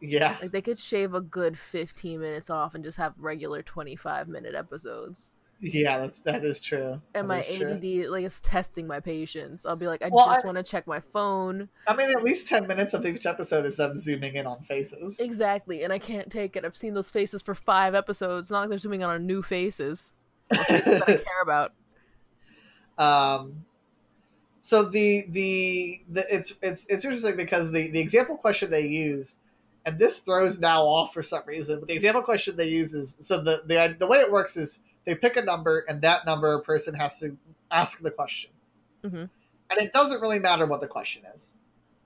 Yeah. Like they could shave a good fifteen minutes off and just have regular twenty five minute episodes. Yeah, that's that is true. And that my A D D true. Like it's testing my patience. I'll be like, I well, just want to check my phone. I mean, at least ten minutes of each episode is them zooming in on faces. Exactly, and I can't take it. I've seen those faces for five episodes. It's not like they're zooming in on new faces. Faces that I care about. Um, so the, the the it's it's it's interesting because the the example question they use. And this throws Nao off for some reason. But the example question they use is so the the the way it works is. They pick a number, and that number person has to ask the question. Mm-hmm. And it doesn't really matter what the question is.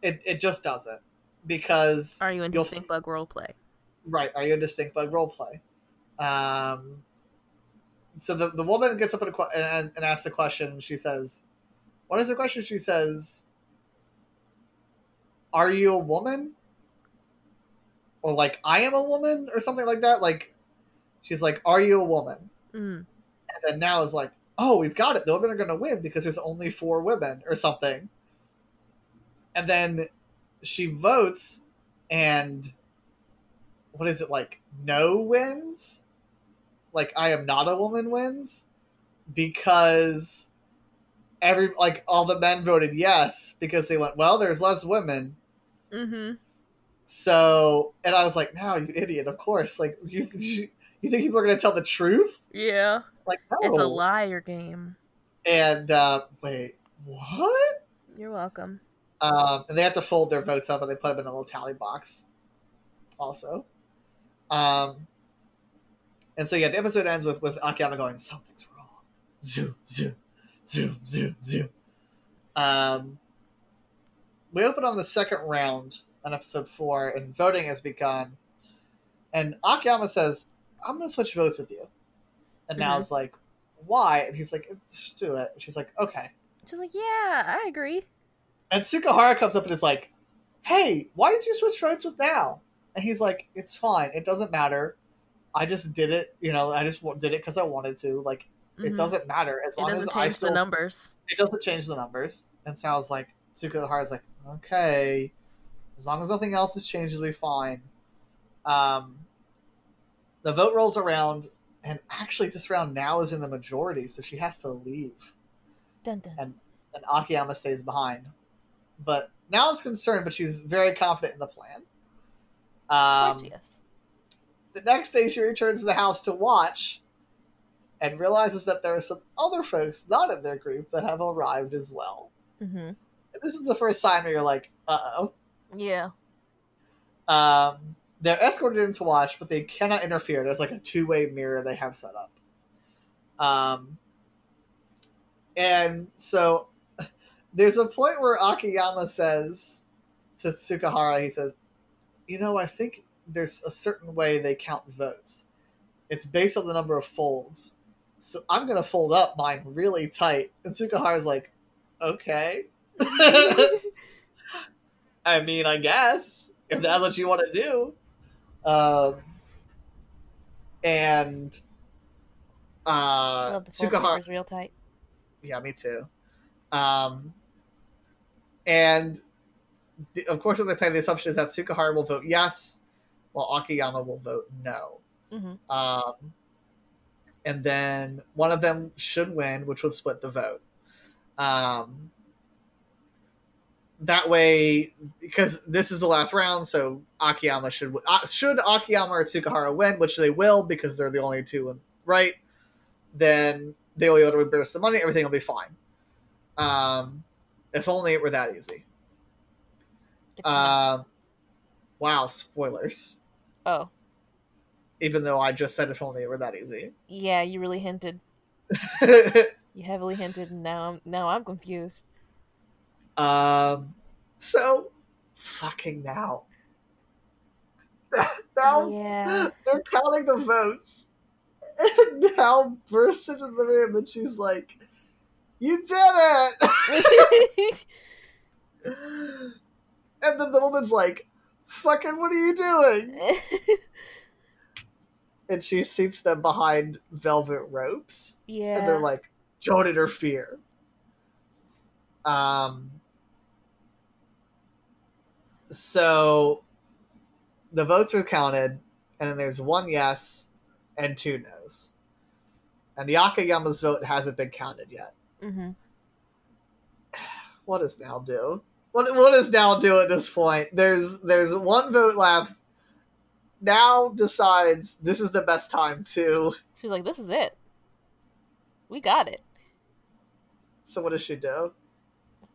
It it just doesn't. Because... Are you in distinct bug roleplay? Right. Are you in distinct bug roleplay? Um, so the, the woman gets up in a que- and, and asks a question. She says... What is the question? She says... are you a woman? Or like, I am a woman or something like that. Like, she's like, are you a woman? Mm. And then Nao is like, oh, we've got it. The women are going to win because there's only four women or something. And then she votes and what is it like? No wins? Like, I am not a woman wins? Because every, like, all the men voted yes because they went, well, there's less women. Mm-hmm. So, and I was like, no, you idiot, of course. Like, you, you you think people are going to tell the truth? Yeah. Like, no. It's a liar game. And, uh, wait, what? You're welcome. Um, and they have to fold their votes up and they put them in a little tally box also. Um, and so, yeah, the episode ends with, with Akiyama going, something's wrong. Zoom, zoom, zoom, zoom, zoom. Um, we open on the second round on episode four, and voting has begun. And Akiyama says, I'm going to switch votes with you. And mm-hmm. Nao's like, why? And he's like, just do it. And she's like, okay. She's like, yeah, I agree. And Tsukahara comes up and is like, hey, why did you switch votes with Nao? And he's like, it's fine. It doesn't matter. I just did it. You know, I just did it because I wanted to. Like, mm-hmm. it doesn't matter. As it long as I still... It doesn't change the numbers. It doesn't change the numbers. And Nao's like, Tsukahara's like, okay. As long as nothing else has changed, it'll be fine. Um, the vote rolls around, and actually this round Nao is in the majority, so she has to leave. Dun, dun. And, and Akiyama stays behind. But Nao is concerned, but she's very confident in the plan. Um, there she is. The next day she returns to the house to watch and realizes that there are some other folks not in their group that have arrived as well. Mm-hmm. And this is the first sign where you're like, uh-oh. Yeah. Um, they're escorted in to watch, but they cannot interfere. There's like a two-way mirror they have set up. Um, and so there's a point where Akiyama says to Tsukahara, he says, you know, I think there's a certain way they count votes. It's based on the number of folds. So I'm going to fold up mine really tight. And Tsukahara's like, okay. I mean, I guess, if that's what you want to do. Um, and uh, I love the Tsukahara real tight. Yeah, me too. Um, and the, of course, what they play, the assumption is that Tsukahara will vote yes, while Akiyama will vote no. Mm-hmm. Um, and then one of them should win, which would split the vote. Um, That way, because this is the last round, so Akiyama should should Akiyama or Tsukahara win, which they will because they're the only two in, right, then they'll be able to reimburse the money. Everything will be fine. Um, if only it were that easy. Um, wow, spoilers. Oh. Even though I just said if only it were that easy. Yeah, you really hinted. You heavily hinted, and now I'm, now I'm confused. Um, so fucking now. now yeah. They're counting the votes. And Nao bursts into the room and she's like, you did it! And then the woman's like, fucking what are you doing? And she seats them behind velvet ropes. Yeah. And they're like, don't interfere. Um, So, the votes are counted, and then there's one yes and two no's. And the Akiyama's vote hasn't been counted yet. Mm-hmm. What does Nao do? What what does Nao do at this point? There's there's one vote left. Nao decides this is the best time to... She's like, this is it. We got it. So what does she do?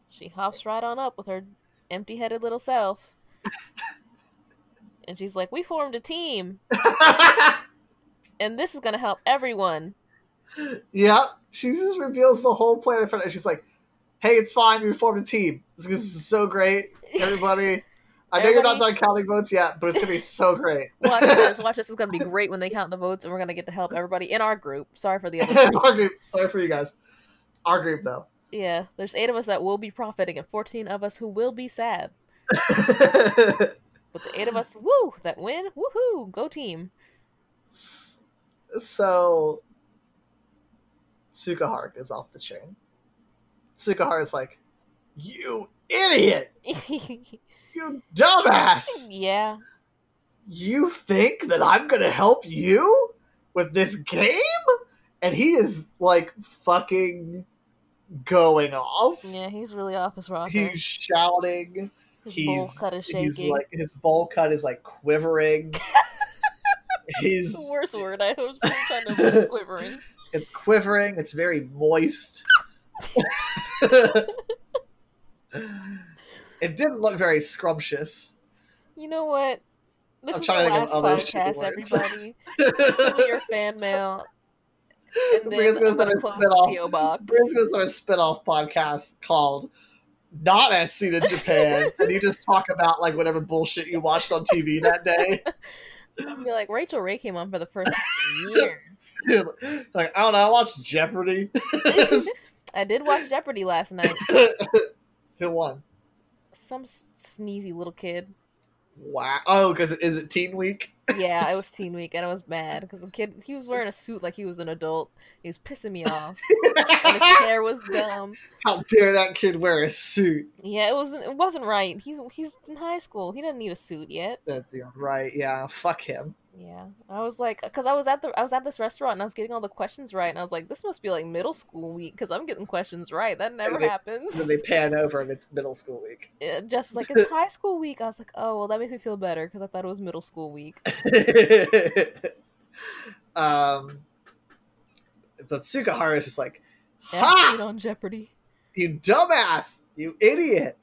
She hops right on up with her empty-headed little self. And she's like, we formed a team. And this is going to help everyone. Yeah. She just reveals the whole plan in front of her. She's like, hey, it's fine. We formed a team. This is so great. Everybody, I know everybody... you're not done counting votes yet, but it's going to be so great. Watch this. Watch this. It's going to be great when they count the votes, and we're going to get to help everybody in our group. Sorry for the other group. Our group. Sorry for you guys. Our group, though. Yeah, there's eight of us that will be profiting and fourteen of us who will be sad. With the eight of us, woo, that win, woohoo, go team. So Tsukahara goes off the chain. Tsukahara's like, you idiot! You dumbass! Yeah. You think that I'm gonna help you with this game? And he is, like, fucking going off. Yeah, he's really off his rocker. He's shouting. His he's, bowl cut is shaking. He's like, his bowl cut is, like, quivering. He's... That's the worst word. I was really trying to avoid quivering. It's quivering. It's very moist. It didn't look very scrumptious. You know what? This I'm is trying the to last think of podcast, everybody. Listen to your fan mail. And then Briscoe's going to spin-off, spin-off podcast called Not As Seen in Japan. And you just talk about like whatever bullshit you watched on T V that day. I'd be like, Rachel Ray came on for the first years. Like, I don't know, I watched Jeopardy. I did watch Jeopardy last night. Who won? Some sneezy little kid. Wow. Oh, because is it Teen Week? Yeah, it was Teen Week, and I was mad because the kid, he was wearing a suit like he was an adult. He was pissing me off. And his hair was dumb. How dare that kid wear a suit? Yeah, it wasn't it wasn't right. He's he's in high school. He doesn't need a suit yet. That's right. Yeah, fuck him. Yeah, I was like, because I was at the I was at this restaurant and I was getting all the questions right, and I was like, this must be like middle school week because I'm getting questions right. That never and they, happens. Then they pan over and it's middle school week. It just was like it's high school week. I was like, oh well, that makes me feel better because I thought it was middle school week. um, but Tsukahara is just like, ha! On Jeopardy, you dumbass, you idiot!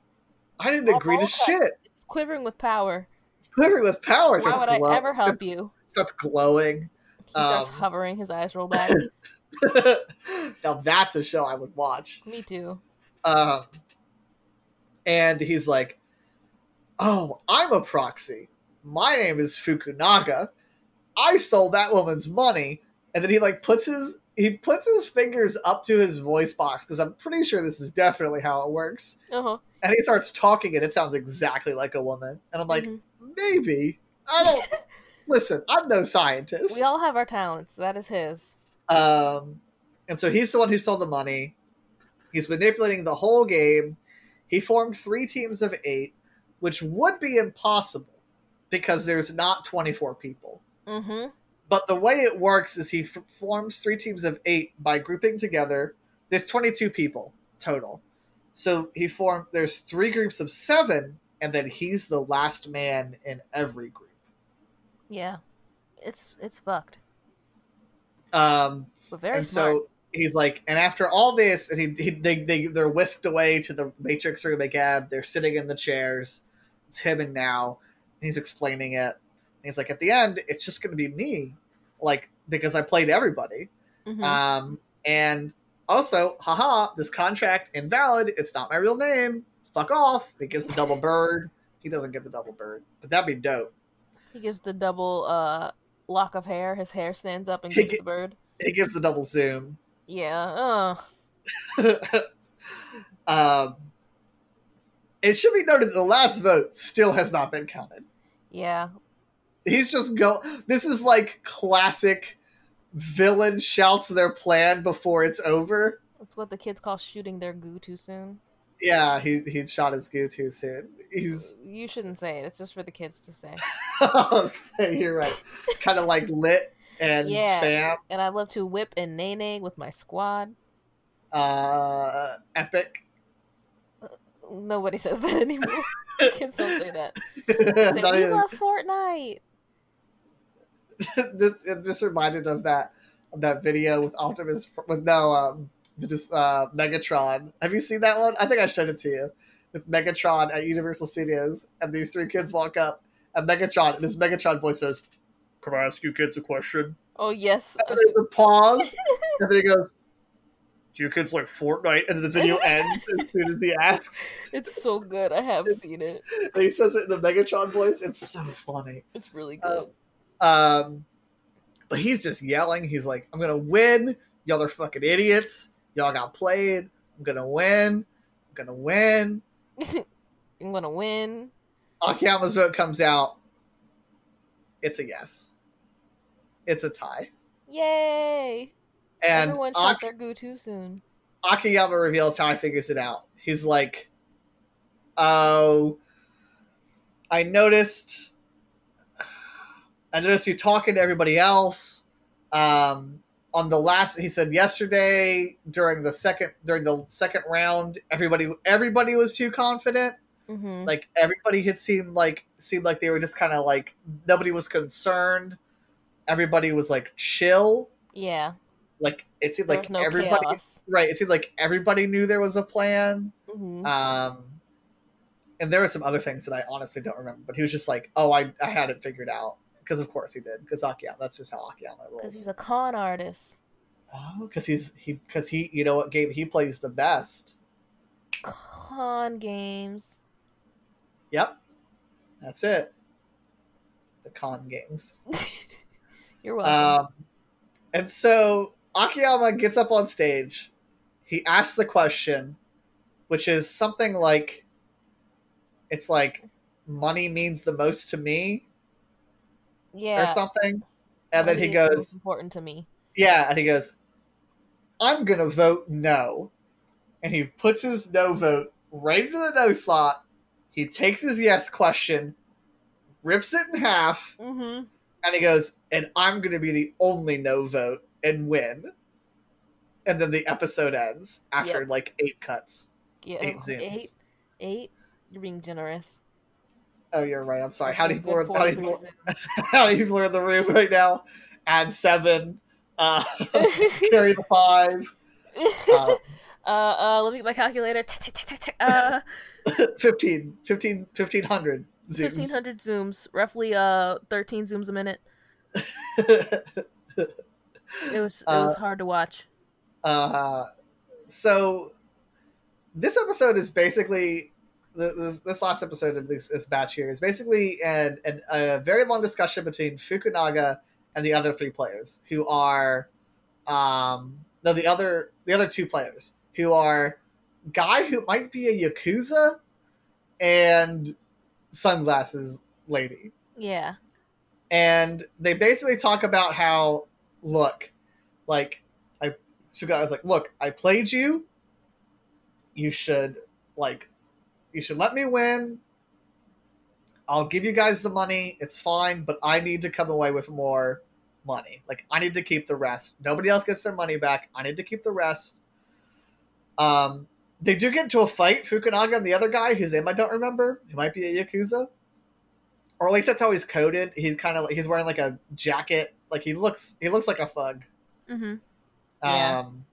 I didn't I'll agree to shit. It's quivering with power. It's quivering with power. Why would glow- I ever help starts, you? Starts glowing. He starts um, hovering. His eyes roll back. Now that's a show I would watch. Me too. Um, and he's like, "Oh, I'm a proxy. My name is Fukunaga. I stole that woman's money." And then he like puts his he puts his fingers up to his voice box because I'm pretty sure this is definitely how it works. Uh huh. And he starts talking, and it sounds exactly like a woman. And I'm like, mm-hmm. maybe. I don't... Listen, I'm no scientist. We all have our talents. That is his. Um, and so he's the one who stole the money. He's manipulating the whole game. He formed three teams of eight, which would be impossible because there's not twenty-four people. Mm-hmm. But the way it works is he f- forms three teams of eight by grouping together. There's twenty-two people total. So he formed, there's three groups of seven, and then he's the last man in every group. Yeah. It's it's fucked. Um, but very and smart. So he's like, and after all this, and he, he they, they, they're whisked away to the Matrix room again. They're sitting in the chairs. It's him and Nao. And he's explaining it. And he's like, at the end, it's just going to be me. Like, because I played everybody. Mm-hmm. Um, and... Also, haha, this contract invalid. It's not my real name. Fuck off. He gives the double bird. He doesn't give the double bird, but that'd be dope. He gives the double uh, lock of hair. His hair stands up and gives g- the bird. He gives the double zoom. Yeah. Uh. um, it should be noted that the last vote still has not been counted. Yeah. He's just go. This is like classic... villain shouts their plan before it's over. That's what the kids call shooting their goo too soon. Yeah, he he shot his goo too soon. He's You shouldn't say it. It's just for the kids to say. Okay, you're right. Kind of like lit and yeah, fam. And I love to whip and nay-nay with my squad. Uh, epic. Nobody says that anymore. Kids don't say that. Say, Not we even... love Fortnite. this this reminded of that of that video with Optimus with no um this uh Megatron. Have you seen that one? I think I showed it to you. With Megatron at Universal Studios, and these three kids walk up, and Megatron and his Megatron voice says, "Can I ask you kids a question?" Oh yes. And there's a pause, and then he goes, "Do you kids like Fortnite?" And then the video ends as soon as he asks. It's so good. I have it's, seen it. And he says it in the Megatron voice. It's so funny. It's really good. Um, Um, but he's just yelling. He's like, "I'm gonna win. Y'all are fucking idiots. Y'all got played. I'm gonna win. I'm gonna win. I'm gonna win. Akiyama's vote comes out. It's a yes. It's a tie. Yay! And everyone shot Ak- their goo too soon. Akiyama reveals how he figures it out. He's like, oh, I noticed... I noticed you talking to everybody else. Um, on the last, he said yesterday during the second during the second round, everybody everybody was too confident. Mm-hmm. Like everybody had seemed like seemed like they were just kind of like nobody was concerned. Everybody was like chill. Yeah. Like it seemed there like no everybody chaos. Right. It seemed like everybody knew there was a plan. Mm-hmm. Um, and there were some other things that I honestly don't remember. But he was just like, "Oh, I I had it figured out." Because of course he did. Because Akiyama, that's just how Akiyama rolls. Because he's a con artist. Oh, because he's he because he you know what game he plays the best? Con games. Yep, that's it. The con games. You're welcome. Um, and so Akiyama gets up on stage. He asks the question, which is something like, "It's like money means the most to me." Yeah, or something, and then he goes, "Important to me." Yeah, and he goes, "I'm gonna vote no," and he puts his no vote right into the no slot. He takes his yes question, rips it in half, mm-hmm. and he goes, "And I'm gonna be the only no vote and win." And then the episode ends after yep. like eight cuts, yep. eight zooms, eight, eight. You're being generous. Oh, you're right. I'm sorry. How do you blur? How do you How do you blur in the room right now? Add seven. Uh, carry the five. Uh, uh, uh, let me get my calculator. Uh, fifteen, fifteen, fifteen hundred zooms. Fifteen hundred zooms. Roughly, uh, thirteen zooms a minute. it was it was uh, hard to watch. Uh, so this episode is basically. This, this last episode of this, this batch here is basically an, an, a very long discussion between Fukunaga and the other three players, who are um, no the other the other two players, who are guy who might be a Yakuza and sunglasses lady. Yeah, and they basically talk about how look, like I Tsukahara's like look, I played you. You should like. You should let me win. I'll give you guys the money. It's fine, but I need to come away with more money. Like, I need to keep the rest. Nobody else gets their money back. I need to keep the rest. Um, they do get into a fight, Fukunaga and the other guy, whose name I don't remember. He might be a Yakuza. Or at least that's how he's coded. He's kind of he's wearing, like, a jacket. Like, he looks he looks like a thug. Mm-hmm. Yeah. Um,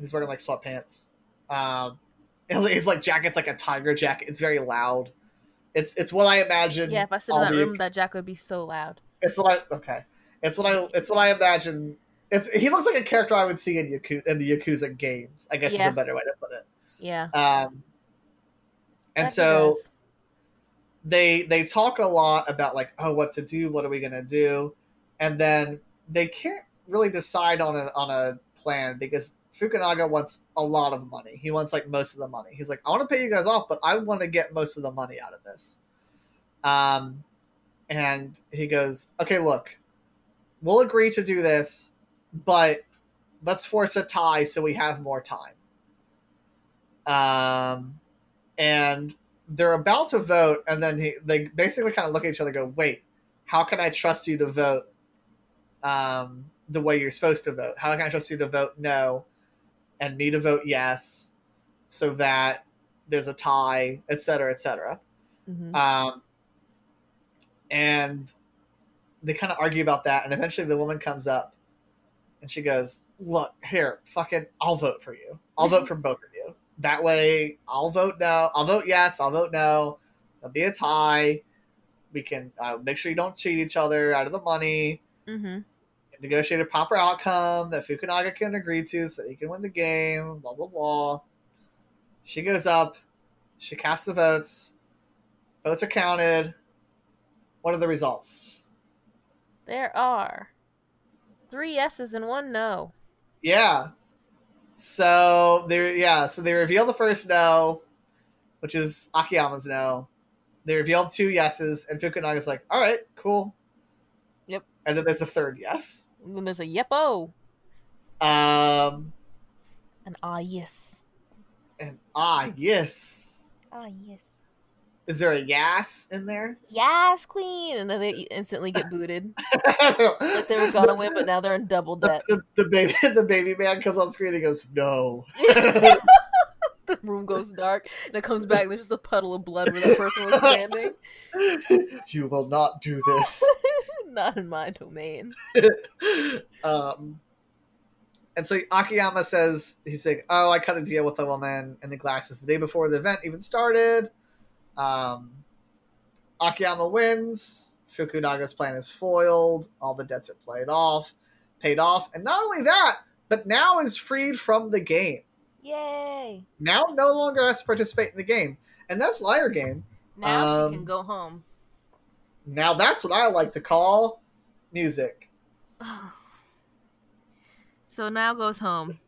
he's wearing, like, sweatpants. Um... It's like jacket's like a tiger jacket. It's very loud. It's it's what I imagine. Yeah, if I stood in that the, room, that jacket would be so loud. It's what I okay. It's what I it's what I imagine. It's he looks like a character I would see in Yaku, in the Yakuza games. I guess yeah. is a better way to put it. Yeah. Um. And that so they they talk a lot about like oh what to do, what are we gonna do, and then they can't really decide on a on a plan because. Fukunaga wants a lot of money. He wants, like, most of the money. He's like, I want to pay you guys off, but I want to get most of the money out of this. Um, and he goes, okay, look, we'll agree to do this, but let's force a tie so we have more time. Um, and they're about to vote, and then he, they basically kind of look at each other and go, wait, how can I trust you to vote um, the way you're supposed to vote? How can I trust you to vote no? And me to vote yes, so that there's a tie, et cetera, et cetera. Mm-hmm. Um, and they kind of argue about that, and eventually the woman comes up, and she goes, look, here, fucking, I'll vote for you. I'll vote for both of you. That way, I'll vote no, I'll vote yes, I'll vote no, there'll be a tie, we can uh, make sure you don't cheat each other out of the money. Mm-hmm. Negotiate a proper outcome that Fukunaga can agree to so he can win the game, blah, blah, blah. She goes up. She casts the votes. Votes are counted. What are the results? There are three yeses and one no. Yeah. So they, yeah, so they reveal the first no, which is Akiyama's no. They revealed two yeses, and Fukunaga's like, all right, cool. Yep. And then there's a third yes. And then there's a yep-o. Um, an ah, yes. An ah, yes. Ah, yes. Is there a yes in there? Yes, queen! And then they instantly get booted. Like they were going to win, but now they're in double debt. The, the, the, baby, the baby man comes on screen and goes, no. The room goes dark, and it comes back, and there's just a puddle of blood where the person was standing. You will not do this. Not in my domain. um, and so Akiyama says, he's like, oh, I cut a deal with the woman in the glasses the day before the event even started. Um, Akiyama wins. Fukunaga's plan is foiled. All the debts are played off, paid off, and not only that, but Nao is freed from the game. Yay! Nao no longer has to participate in the game, and that's Liar Game. Now um, she can go home. Now that's what I like to call music. So Nao goes home,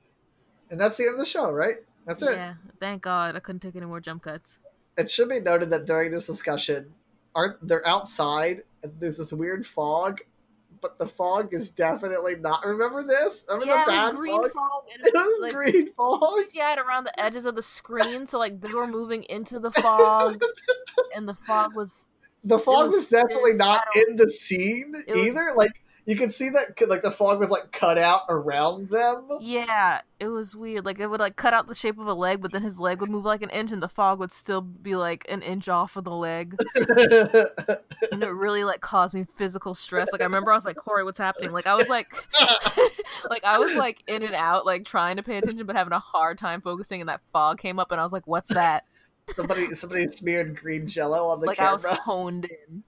and that's the end of the show, right? That's it. Yeah. Thank God, I couldn't take any more jump cuts. It should be noted that during this discussion, aren't they're outside, and there's this weird fog, but the fog is definitely not... Remember this? Remember yeah, the bad it was green fog? fog it, it was like, green fog. Yeah, and around the edges of the screen, so like they were moving into the fog, and the fog was... The fog was, was definitely not in the scene either. Was, like, you could see that like the fog was like cut out around them. Yeah, it was weird. Like it would like cut out the shape of a leg, but then his leg would move like an inch, and the fog would still be like an inch off of the leg. And it really like caused me physical stress. Like I remember I was like, Corey, what's happening? Like I was like, like I was like in and out, like trying to pay attention, but having a hard time focusing. And that fog came up, and I was like, what's that? Somebody, somebody smeared green jello on the like camera. Like I was honed in.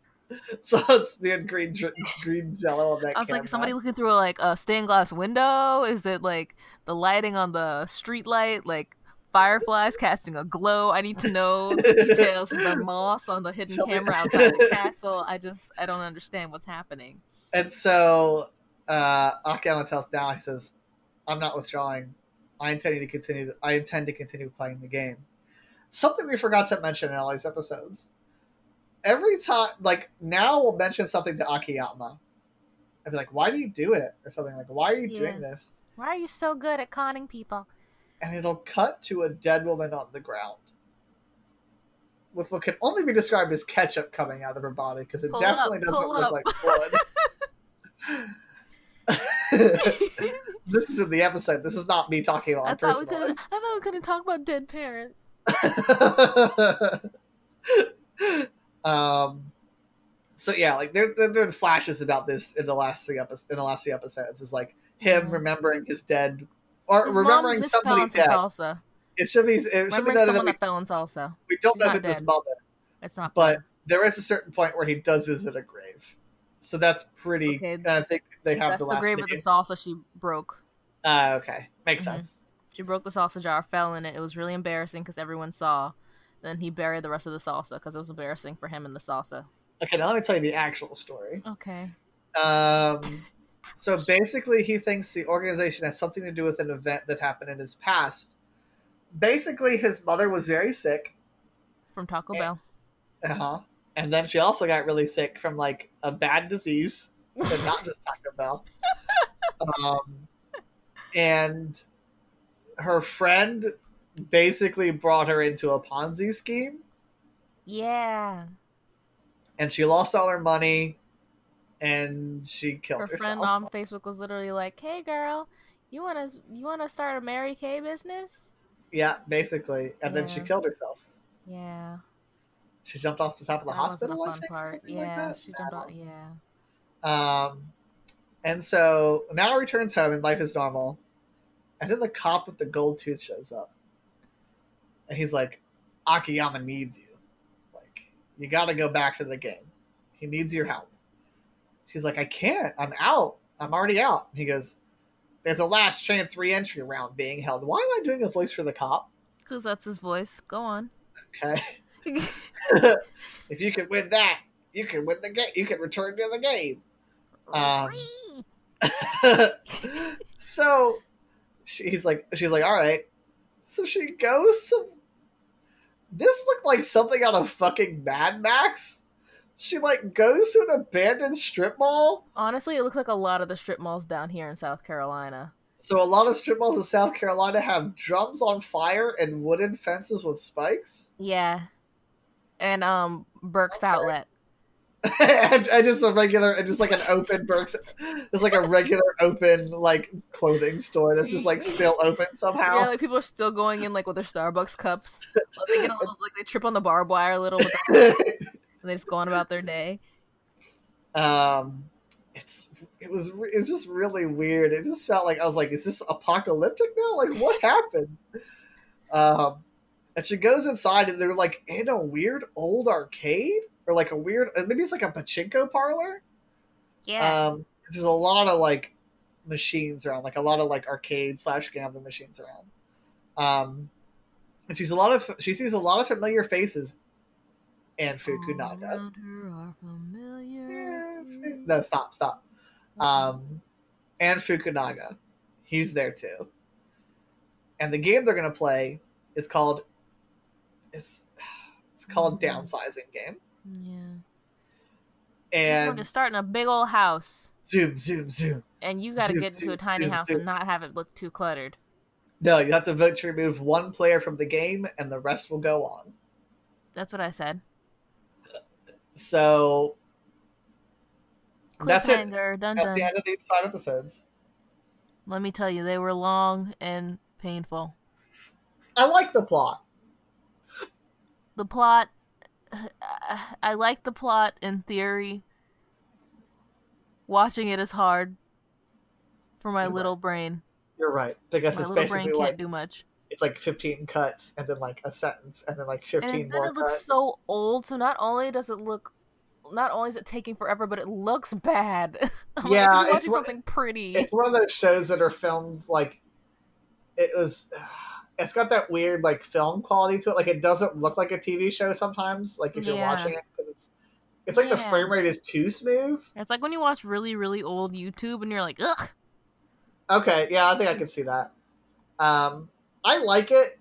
So it's me and green green jello on that I was camera. Like, somebody looking through like a stained glass window? Is it like the lighting on the street light? Like fireflies casting a glow? I need to know the details of the moss on the hidden Tell camera me. outside the castle. I just, I don't understand what's happening. And so uh, Akiyama tells Nao, he says, I'm not withdrawing. I intend to continue, I intend to continue playing the game. Something we forgot to mention in all these episodes. Every time, like, Nao will mention something to Akiyama. I'd be like, why do you do it? Or something like, why are you yeah. doing this? Why are you so good at conning people? And it'll cut to a dead woman on the ground. With what can only be described as ketchup coming out of her body, because it pull definitely up, doesn't look up. like blood. This is in the episode. This is not me talking about my personal life. I thought we couldn't talk about dead parents. Um, so yeah, like there there have been flashes about this in the last three episodes. In the last few episodes, it's like him remembering his dead, or his remembering somebody dead. Salsa. It should be. It remembering should be noted that we, that fell in salsa. We don't She's know if it's his mother. It's not. But dead. There is a certain point where he does visit a grave, so that's pretty. Okay. And I think they have that's the, the last grave of the salsa she broke. Uh, okay, makes mm-hmm. sense. She broke the salsa jar, fell in it. It was really embarrassing because everyone saw. Then he buried the rest of the salsa because it was embarrassing for him in the salsa. Okay, now let me tell you the actual story. Okay. Um, so basically he thinks the organization has something to do with an event that happened in his past. Basically his mother was very sick. From Taco and, Bell. Uh-huh. And then she also got really sick from like a bad disease. And not just Taco Bell. Um, and her friend... basically brought her into a Ponzi scheme. Yeah. And she lost all her money and she killed her herself. Her friend on Facebook was literally like, hey girl, you want to you want to start a Mary Kay business? Yeah, basically. And yeah. then she killed herself. Yeah. She jumped off the top of the that hospital, I think. Part. Yeah, like that. she jumped off, yeah. Um, and so Nao returns home and life is normal. And then the cop with the gold tooth shows up. And he's like, Akiyama needs you. Like, you gotta go back to the game. He needs your help. She's like, I can't. I'm out. I'm already out. And he goes, there's a last chance re-entry round being held. Why am I doing a voice for the cop? Because that's his voice. Go on. Okay. If you can win that, you can win the game. You can return to the game. Um, so she's like, she's like, all right. So she goes to This looked like something out of fucking Mad Max. She, like, goes to an abandoned strip mall. Honestly, it looks like a lot of the strip malls down here in South Carolina. So a lot of strip malls in South Carolina have drums on fire and wooden fences with spikes? Yeah. And, um, Burke's okay. Outlet. and, and just a regular, and just like an open Burke's, it's like a regular open, like, clothing store that's just, like, still open somehow. Yeah, like, people are still going in, like, with their Starbucks cups. They get a little, like, they trip on the barbed wire a little bit. And they just go on about their day. Um... It's it was it was just really weird. It just felt like I was like, is this apocalyptic now? Like, what happened? Um, and she goes inside, and they're like in a weird old arcade, or like a weird maybe it's like a pachinko parlor. Yeah, um, there's a lot of like machines around, like a lot of like arcade slash gambling machines around. Um, and she's a lot of she sees a lot of familiar faces, and Fukunaga. No, stop, stop. Um, and Fukunaga. He's there too. And the game they're going to play is called... It's it's called mm-hmm. Downsizing Game. Yeah. And... You're just starting a big old house. Zoom, zoom, zoom. And you got to get into a tiny zoom, house zoom. and not have it look too cluttered. No, you have to vote to remove one player from the game and the rest will go on. That's what I said. So... That's it. Dun, dun. That's the end of these five episodes. Let me tell you, they were long and painful. I like the plot. The plot... I like the plot in theory. Watching it is hard for my You're little right. brain. You're right. Because my it's little basically brain can't like, do much. It's like fifteen cuts and then like a sentence and then like fifteen and then more it looks cuts. So old, so not only does it look Not only is it taking forever, but it looks bad. Yeah, like, it's something pretty. It's one of those shows that are filmed like it was. It's got that weird like film quality to it. Like it doesn't look like a T V show sometimes. Like if yeah. you're watching it, because it's it's like yeah. the frame rate is too smooth. It's like when you watch really really old YouTube and you're like, ugh. Okay, yeah, I think I can see that. Um, I like it.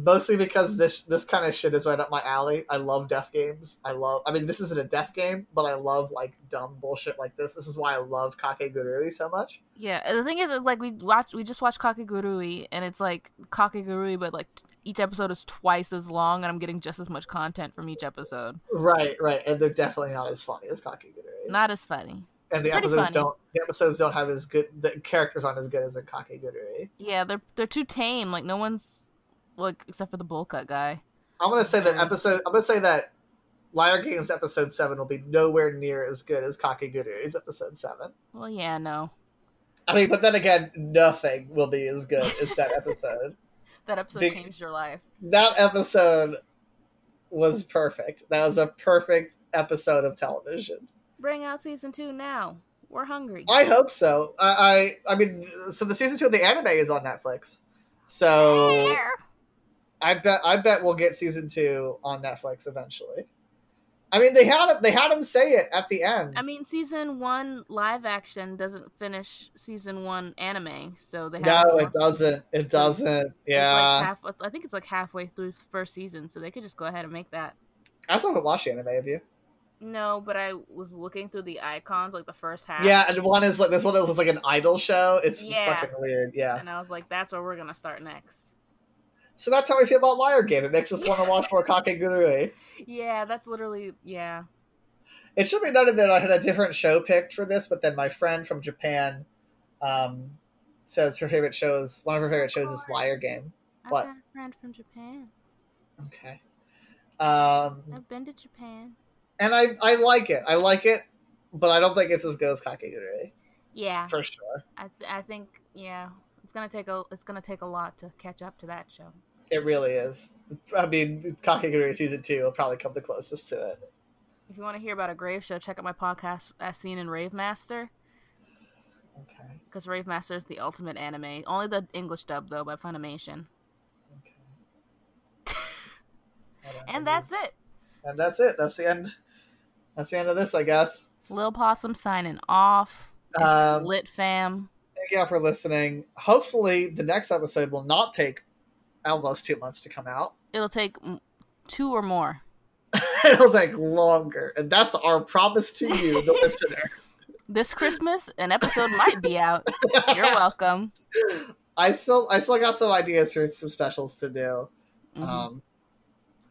Mostly because this this kind of shit is right up my alley. I love death games. I love... I mean, this isn't a death game, but I love, like, dumb bullshit like this. This is why I love Kakegurui so much. Yeah, the thing is, is like, we watch, we just watched Kakegurui, and it's, like, Kakegurui, but, like, each episode is twice as long, and I'm getting just as much content from each episode. Right, right, and they're definitely not as funny as Kakegurui. Not as funny. And the Pretty episodes funny. don't the episodes don't have as good... The characters aren't as good as in Kakegurui. Yeah, they're they're too tame. Like, no one's... Like, except for the bowl cut guy. I'm gonna say that episode. I'm gonna say that Liar Games episode seven will be nowhere near as good as Kakegurui's episode seven. Well, yeah, no. I mean, but then again, nothing will be as good as that episode. That episode the, changed your life. That episode was perfect. That was a perfect episode of television. Bring out season two now. We're hungry. I hope so. I. I, I mean, so the season two of the anime is on Netflix. So. There. I bet I bet we'll get season two on Netflix eventually. I mean, they had they had him say it at the end. I mean, season one live action doesn't finish season one anime, so they have no, it doesn't. It so doesn't. Yeah, it's like half, I think it's like halfway through the first season, so they could just go ahead and make that. I still haven't watched the anime, have you? No, but I was looking through the icons, like the first half. Yeah, and one is like this one is like an idol show. It's yeah. fucking weird. Yeah, and I was like, that's where we're gonna start next. So that's how we feel about Liar Game. It makes us want to watch more Kakegurui. Yeah, that's literally, yeah. It should be noted that I had a different show picked for this, but then my friend from Japan um, says her favorite shows, one of her favorite shows is Liar Game. I've what? got a friend from Japan. Okay. Um, I've been to Japan. And I, I like it. I like it, but I don't think it's as good as Kakegurui. Yeah. For sure. I th- I think, yeah. It's gonna take a it's gonna take a lot to catch up to that show. It really is. I mean, Kakegurui season two will probably come the closest to it. If you want to hear about a grave show, check out my podcast as seen in Rave Master. Okay. Because Rave Master is the ultimate anime. Only the English dub though by Funimation. Okay. And that's it. And that's it. That's the end. That's the end of this, I guess. Lil Possum signing off. Um, lit fam. Thank y'all for listening. Hopefully, the next episode will not take almost two months to come out. It'll take Two or more. It was like longer. And that's our promise to you, the listener. This Christmas, an episode might be out. You're welcome. I still I still got some ideas for some specials to do. Mm-hmm. Um,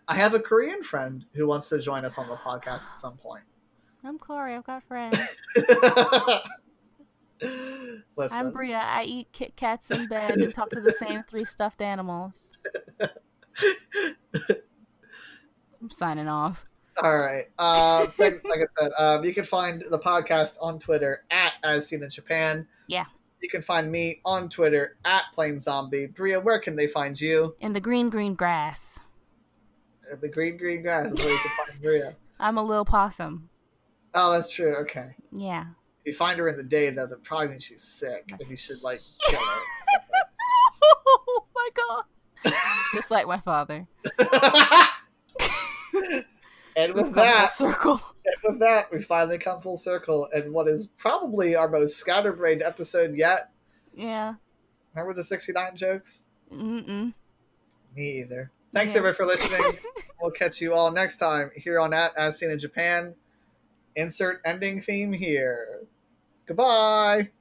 I have a Korean friend who wants to join us on the podcast at some point. I'm Corey. I've got friends. Listen. I'm Bria. I eat Kit Kats in bed and talk to the same three stuffed animals. I'm signing off. All right. Uh, like, like I said, um, you can find the podcast on Twitter at As Seen in Japan. Yeah. You can find me on Twitter at Plain Zombie. Bria, where can they find you? In the green, green grass. In the green, green grass is where you can find Bria. I'm a little possum. Oh, that's true. Okay. Yeah. If you find her in the day, though, that probably means she's sick. And you should, like, kill her. Oh, my God. Just like my father. And with that, circle. and with that, we finally come full circle in what is probably our most scatterbrained episode yet. Yeah. Remember the sixty-nine jokes? Mm-mm. Me either. Thanks, yeah. everyone, for listening. We'll catch you all next time here on At As Seen in Japan. Insert ending theme here. Goodbye.